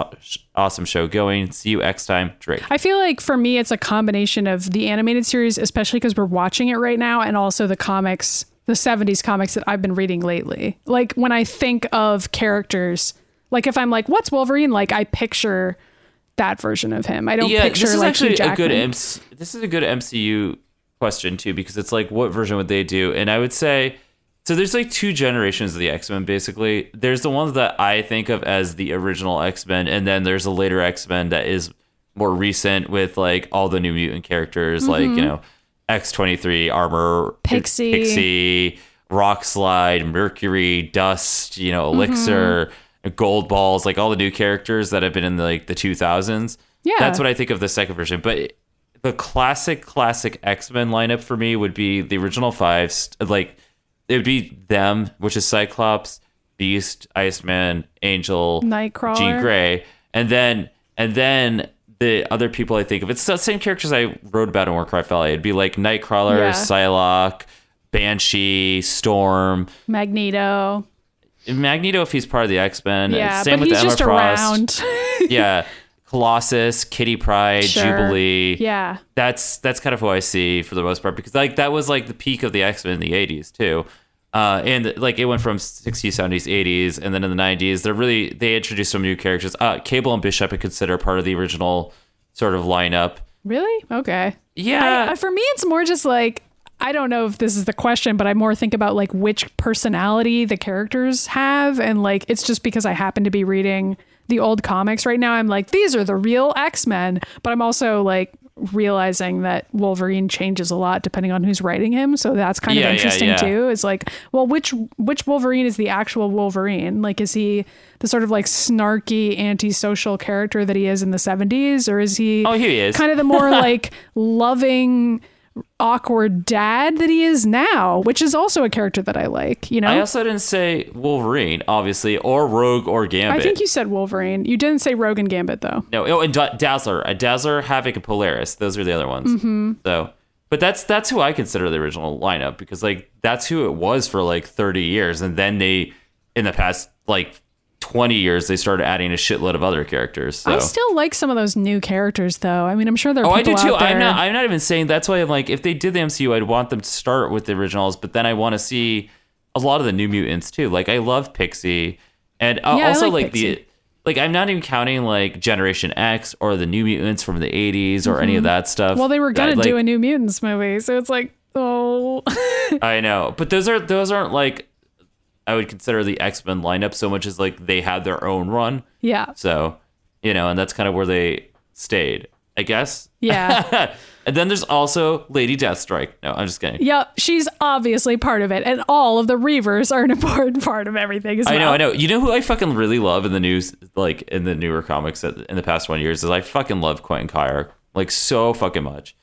awesome show going. See you next time, Drake. I feel like for me, it's a combination of the animated series, especially because we're watching it right now, and also the comics, the 70s comics that I've been reading lately. Like, when I think of characters, like if I'm like, what's Wolverine like, I picture that version of him. I don't picture this is like actually a good this is a good MCU question too, because it's like, what version would they do? And I would say, so there's like two generations of the X-Men basically. There's the ones that I think of as the original X-Men, and then there's a later X-Men that is more recent with like all the New Mutant characters, mm-hmm. like, you know, X-23, Armor, Pixie, Rockslide, Mercury, Dust, you know, Elixir, mm-hmm. Gold Balls, like all the new characters that have been in the 2000s. Yeah, that's what I think of the second version. But the classic X-Men lineup for me would be the original five. Like, it would be them, which is Cyclops, Beast, Iceman, Angel, Nightcrawler, Jean Grey, and then the other people I think of. It's the same characters I wrote about in Warcry Valley. It'd be like Nightcrawler, Psylocke, Banshee, Storm, Magneto. Magneto, if he's part of the X-Men. Yeah, same but with he's Emma just Frost. Around. Yeah. Colossus, Kitty Pryde, Jubilee. Yeah. That's kind of who I see for the most part, because like that was like the peak of the X-Men in the 80s too. And like it went from 60s, 70s, 80s, and then in the 90s, they introduced some new characters. Cable and Bishop I consider part of the original sort of lineup. Really? Okay. Yeah. For me, it's more just like, I don't know if this is the question, but I more think about like which personality the characters have. And like, it's just because I happen to be reading the old comics right now. I'm like, these are the real X-Men. But I'm also like realizing that Wolverine changes a lot depending on who's writing him. So that's kind of interesting too. It's like, well, which Wolverine is the actual Wolverine? Like, is he the sort of like snarky antisocial character that he is in the 70s? Or is he, kind of the more like loving, awkward dad that he is now, which is also a character that I like, you know? I also didn't say Wolverine, obviously, or Rogue or Gambit. I think you said Wolverine. You didn't say Rogue and Gambit, though. No, and Dazzler. Dazzler, Havoc, and Polaris. Those are the other ones. Mm-hmm. So, but that's who I consider the original lineup, because, like, that's who it was for, like, 30 years. And then they, in the past, like, 20 years, they started adding a shitload of other characters. So. I still like some of those new characters, though. I mean, I'm sure there are people out there. Oh, I do, too. I'm not even saying... That's why I'm like, if they did the MCU, I'd want them to start with the originals, but then I want to see a lot of the New Mutants, too. Like, I love Pixie. And also, I like Pixie. Like, I'm not even counting, like, Generation X or the New Mutants from the 80s or mm-hmm. any of that stuff. Well, they were going to do a New Mutants movie, so it's like, oh... I know. But those aren't, like... I would consider the X-Men lineup so much as like they had their own run. Yeah. So, you know, and that's kind of where they stayed, I guess. Yeah. And then there's also Lady Deathstrike. No, I'm just kidding. Yep. She's obviously part of it. And all of the Reavers are an important part of everything as well. I know. You know who I fucking really love in the newer comics in the past 1 year is I fucking love Quentin Kyle. like so fucking much.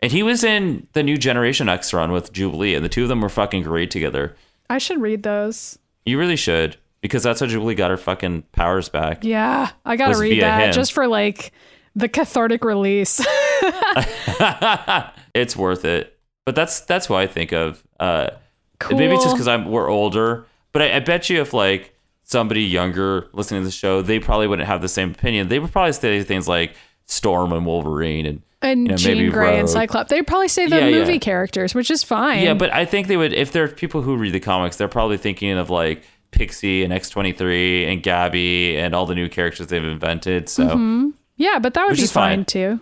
And he was in the new Generation X run with Jubilee, and the two of them were fucking great together. I should read those. You really should, because that's how Jubilee got her fucking powers back. Yeah, I gotta read that just for like the cathartic release. It's worth it. But that's what I think of. Cool. Maybe it's just because we're older, but I bet you if like somebody younger listening to the show, they probably wouldn't have the same opinion. They would probably say things like Storm and Wolverine and you know, Jean Grey Rogue. And Cyclops. They'd probably say the movie characters, which is fine. Yeah, but I think they would, if there are people who read the comics, they're probably thinking of like Pixie and X-23 and Gabby and all the new characters they've invented. So mm-hmm. Yeah, but that would be fine too.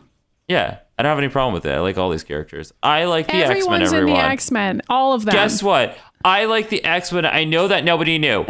Yeah. I don't have any problem with it. I like all these characters. I like the X-Men, everyone. Everyone's in the X-Men. All of them. Guess what? I like the X-Men. I know that nobody knew.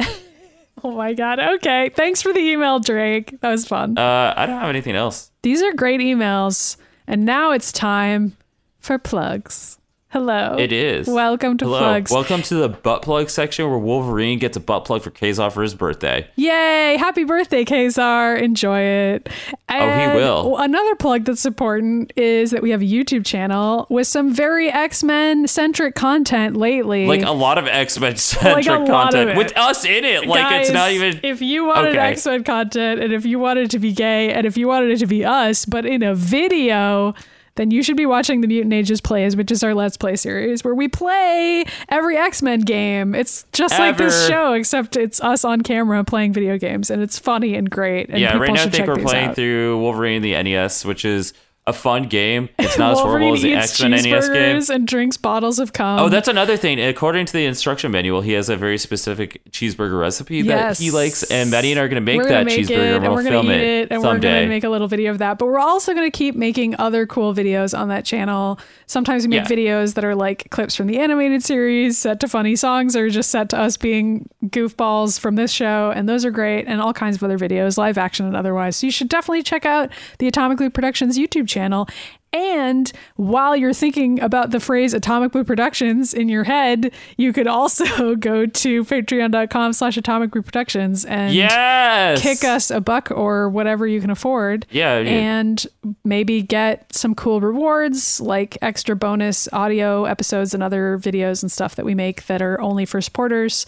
Oh my God. Okay. Thanks for the email, Drake. That was fun. I don't have anything else. These are great emails. And now it's time for plugs. Hello. It is. Welcome to plugs. Welcome to the butt plug section where Wolverine gets a butt plug for Ka-Zar for his birthday. Yay. Happy birthday, Ka-Zar. Enjoy it. And he will. Another plug that's important is that we have a YouTube channel with some very X-Men centric content lately. Like a lot of X-Men centric content with us in it. Like guys, it's not even. If you wanted X-Men content and if you wanted to be gay and if you wanted it to be us, but in a video, then you should be watching the Mutant Ages Plays, which is our Let's Play series, where we play every X-Men game. It's just like this show, except it's us on camera playing video games, and it's funny and great. And yeah, right now I think we're playing through Wolverine the NES, which is a fun game. It's not as horrible as the X-Men NES game. And drinks bottles of cum. Oh, that's another thing. According to the instruction manual, he has a very specific cheeseburger recipe that he likes, and Maddie and I are going to make that cheeseburger, and we'll film it someday. And we're going to make a little video of that. But we're also going to keep making other cool videos on that channel. Sometimes we make videos that are like clips from the animated series set to funny songs, or just set to us being goofballs from this show, and those are great. And all kinds of other videos, live action and otherwise. So you should definitely check out the Atomic Blue Productions YouTube channel. And while you're thinking about the phrase Atomic Blue Productions in your head, you could also go to patreon.com/Atomic Blue Productions and kick us a $1 or whatever you can afford. Yeah. And maybe get some cool rewards like extra bonus audio episodes and other videos and stuff that we make that are only for supporters.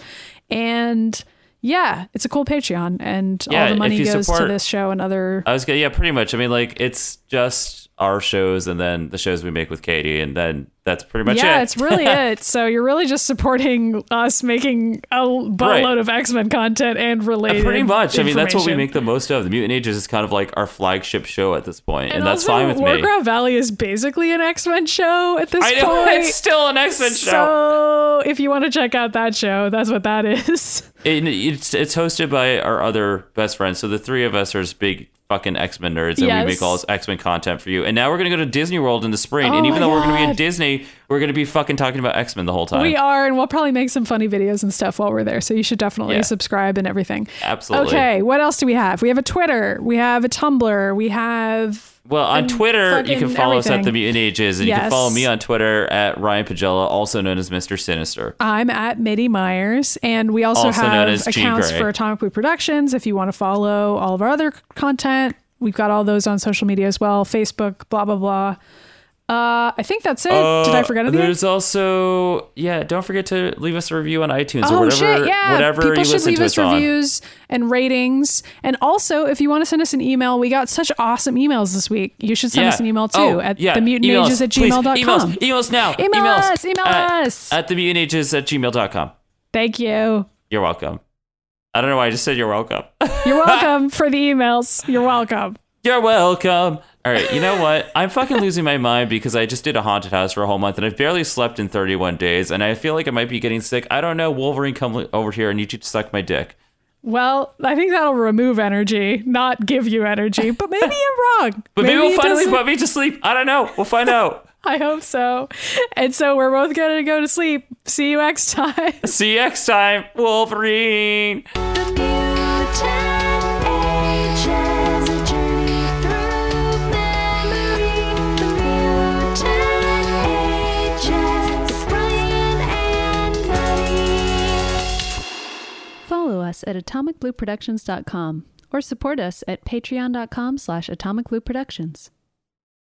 And yeah, it's a cool Patreon, and all the money goes to this show and other. I was gonna, pretty much. I mean, like, it's just our shows and then the shows we make with Katie, and then that's pretty much it. Yeah, it's really it. So you're really just supporting us making a buttload of X-Men content and related. Pretty much. I mean, that's what we make the most of. The Mutant Ages is kind of like our flagship show at this point, and that's fine with me. Warcraft Valley is basically an X-Men show at this point. I know, it's still an X-Men show. So if you want to check out that show, that's what that is. It's hosted by our other best friends. So the three of us are big fucking X-Men nerds, and we make all this X-Men content for you. And now we're going to go to Disney World in the spring. Oh, and even though we're going to be in Disney, we're going to be fucking talking about X-Men the whole time. We are, and we'll probably make some funny videos and stuff while we're there. So you should definitely subscribe and everything. Absolutely. Okay, what else do we have? We have a Twitter. We have a Tumblr. We have... Well, on Twitter, you can follow us at The Mutant Ages, and you can follow me on Twitter at Ryan Pagella, also known as Mr. Sinister. I'm at Mitty Myers, and we also have accounts for Atomic Blue Productions if you want to follow all of our other content. We've got all those on social media as well, Facebook, blah, blah, blah. I think that's it. Did I forget anything? There's also, don't forget to leave us a review on iTunes or whatever. Shit, yeah. Whatever people you should listen leave to us reviews on. And ratings. And also, if you want to send us an email, we got such awesome emails this week. You should send us an email too at themutanages@gmail.com. Email us now. Email us. At themutanages@gmail.com. Thank you. You're welcome. I don't know why I just said you're welcome. You're welcome for the emails. You're welcome. You're welcome. All right, you know what? I'm fucking losing my mind because I just did a haunted house for a whole month, and I've barely slept in 31 days, and I feel like I might be getting sick. I don't know. Wolverine, come over here. I need you to suck my dick. Well, I think that'll remove energy, not give you energy, but maybe I'm wrong. But maybe we'll finally put me to sleep. I don't know. We'll find out. I hope so. And so we're both going to go to sleep. See you next time. See you next time, Wolverine. The Mutant Ages. Follow us at atomicblueproductions.com or support us at patreon.com/atomicblueproductions.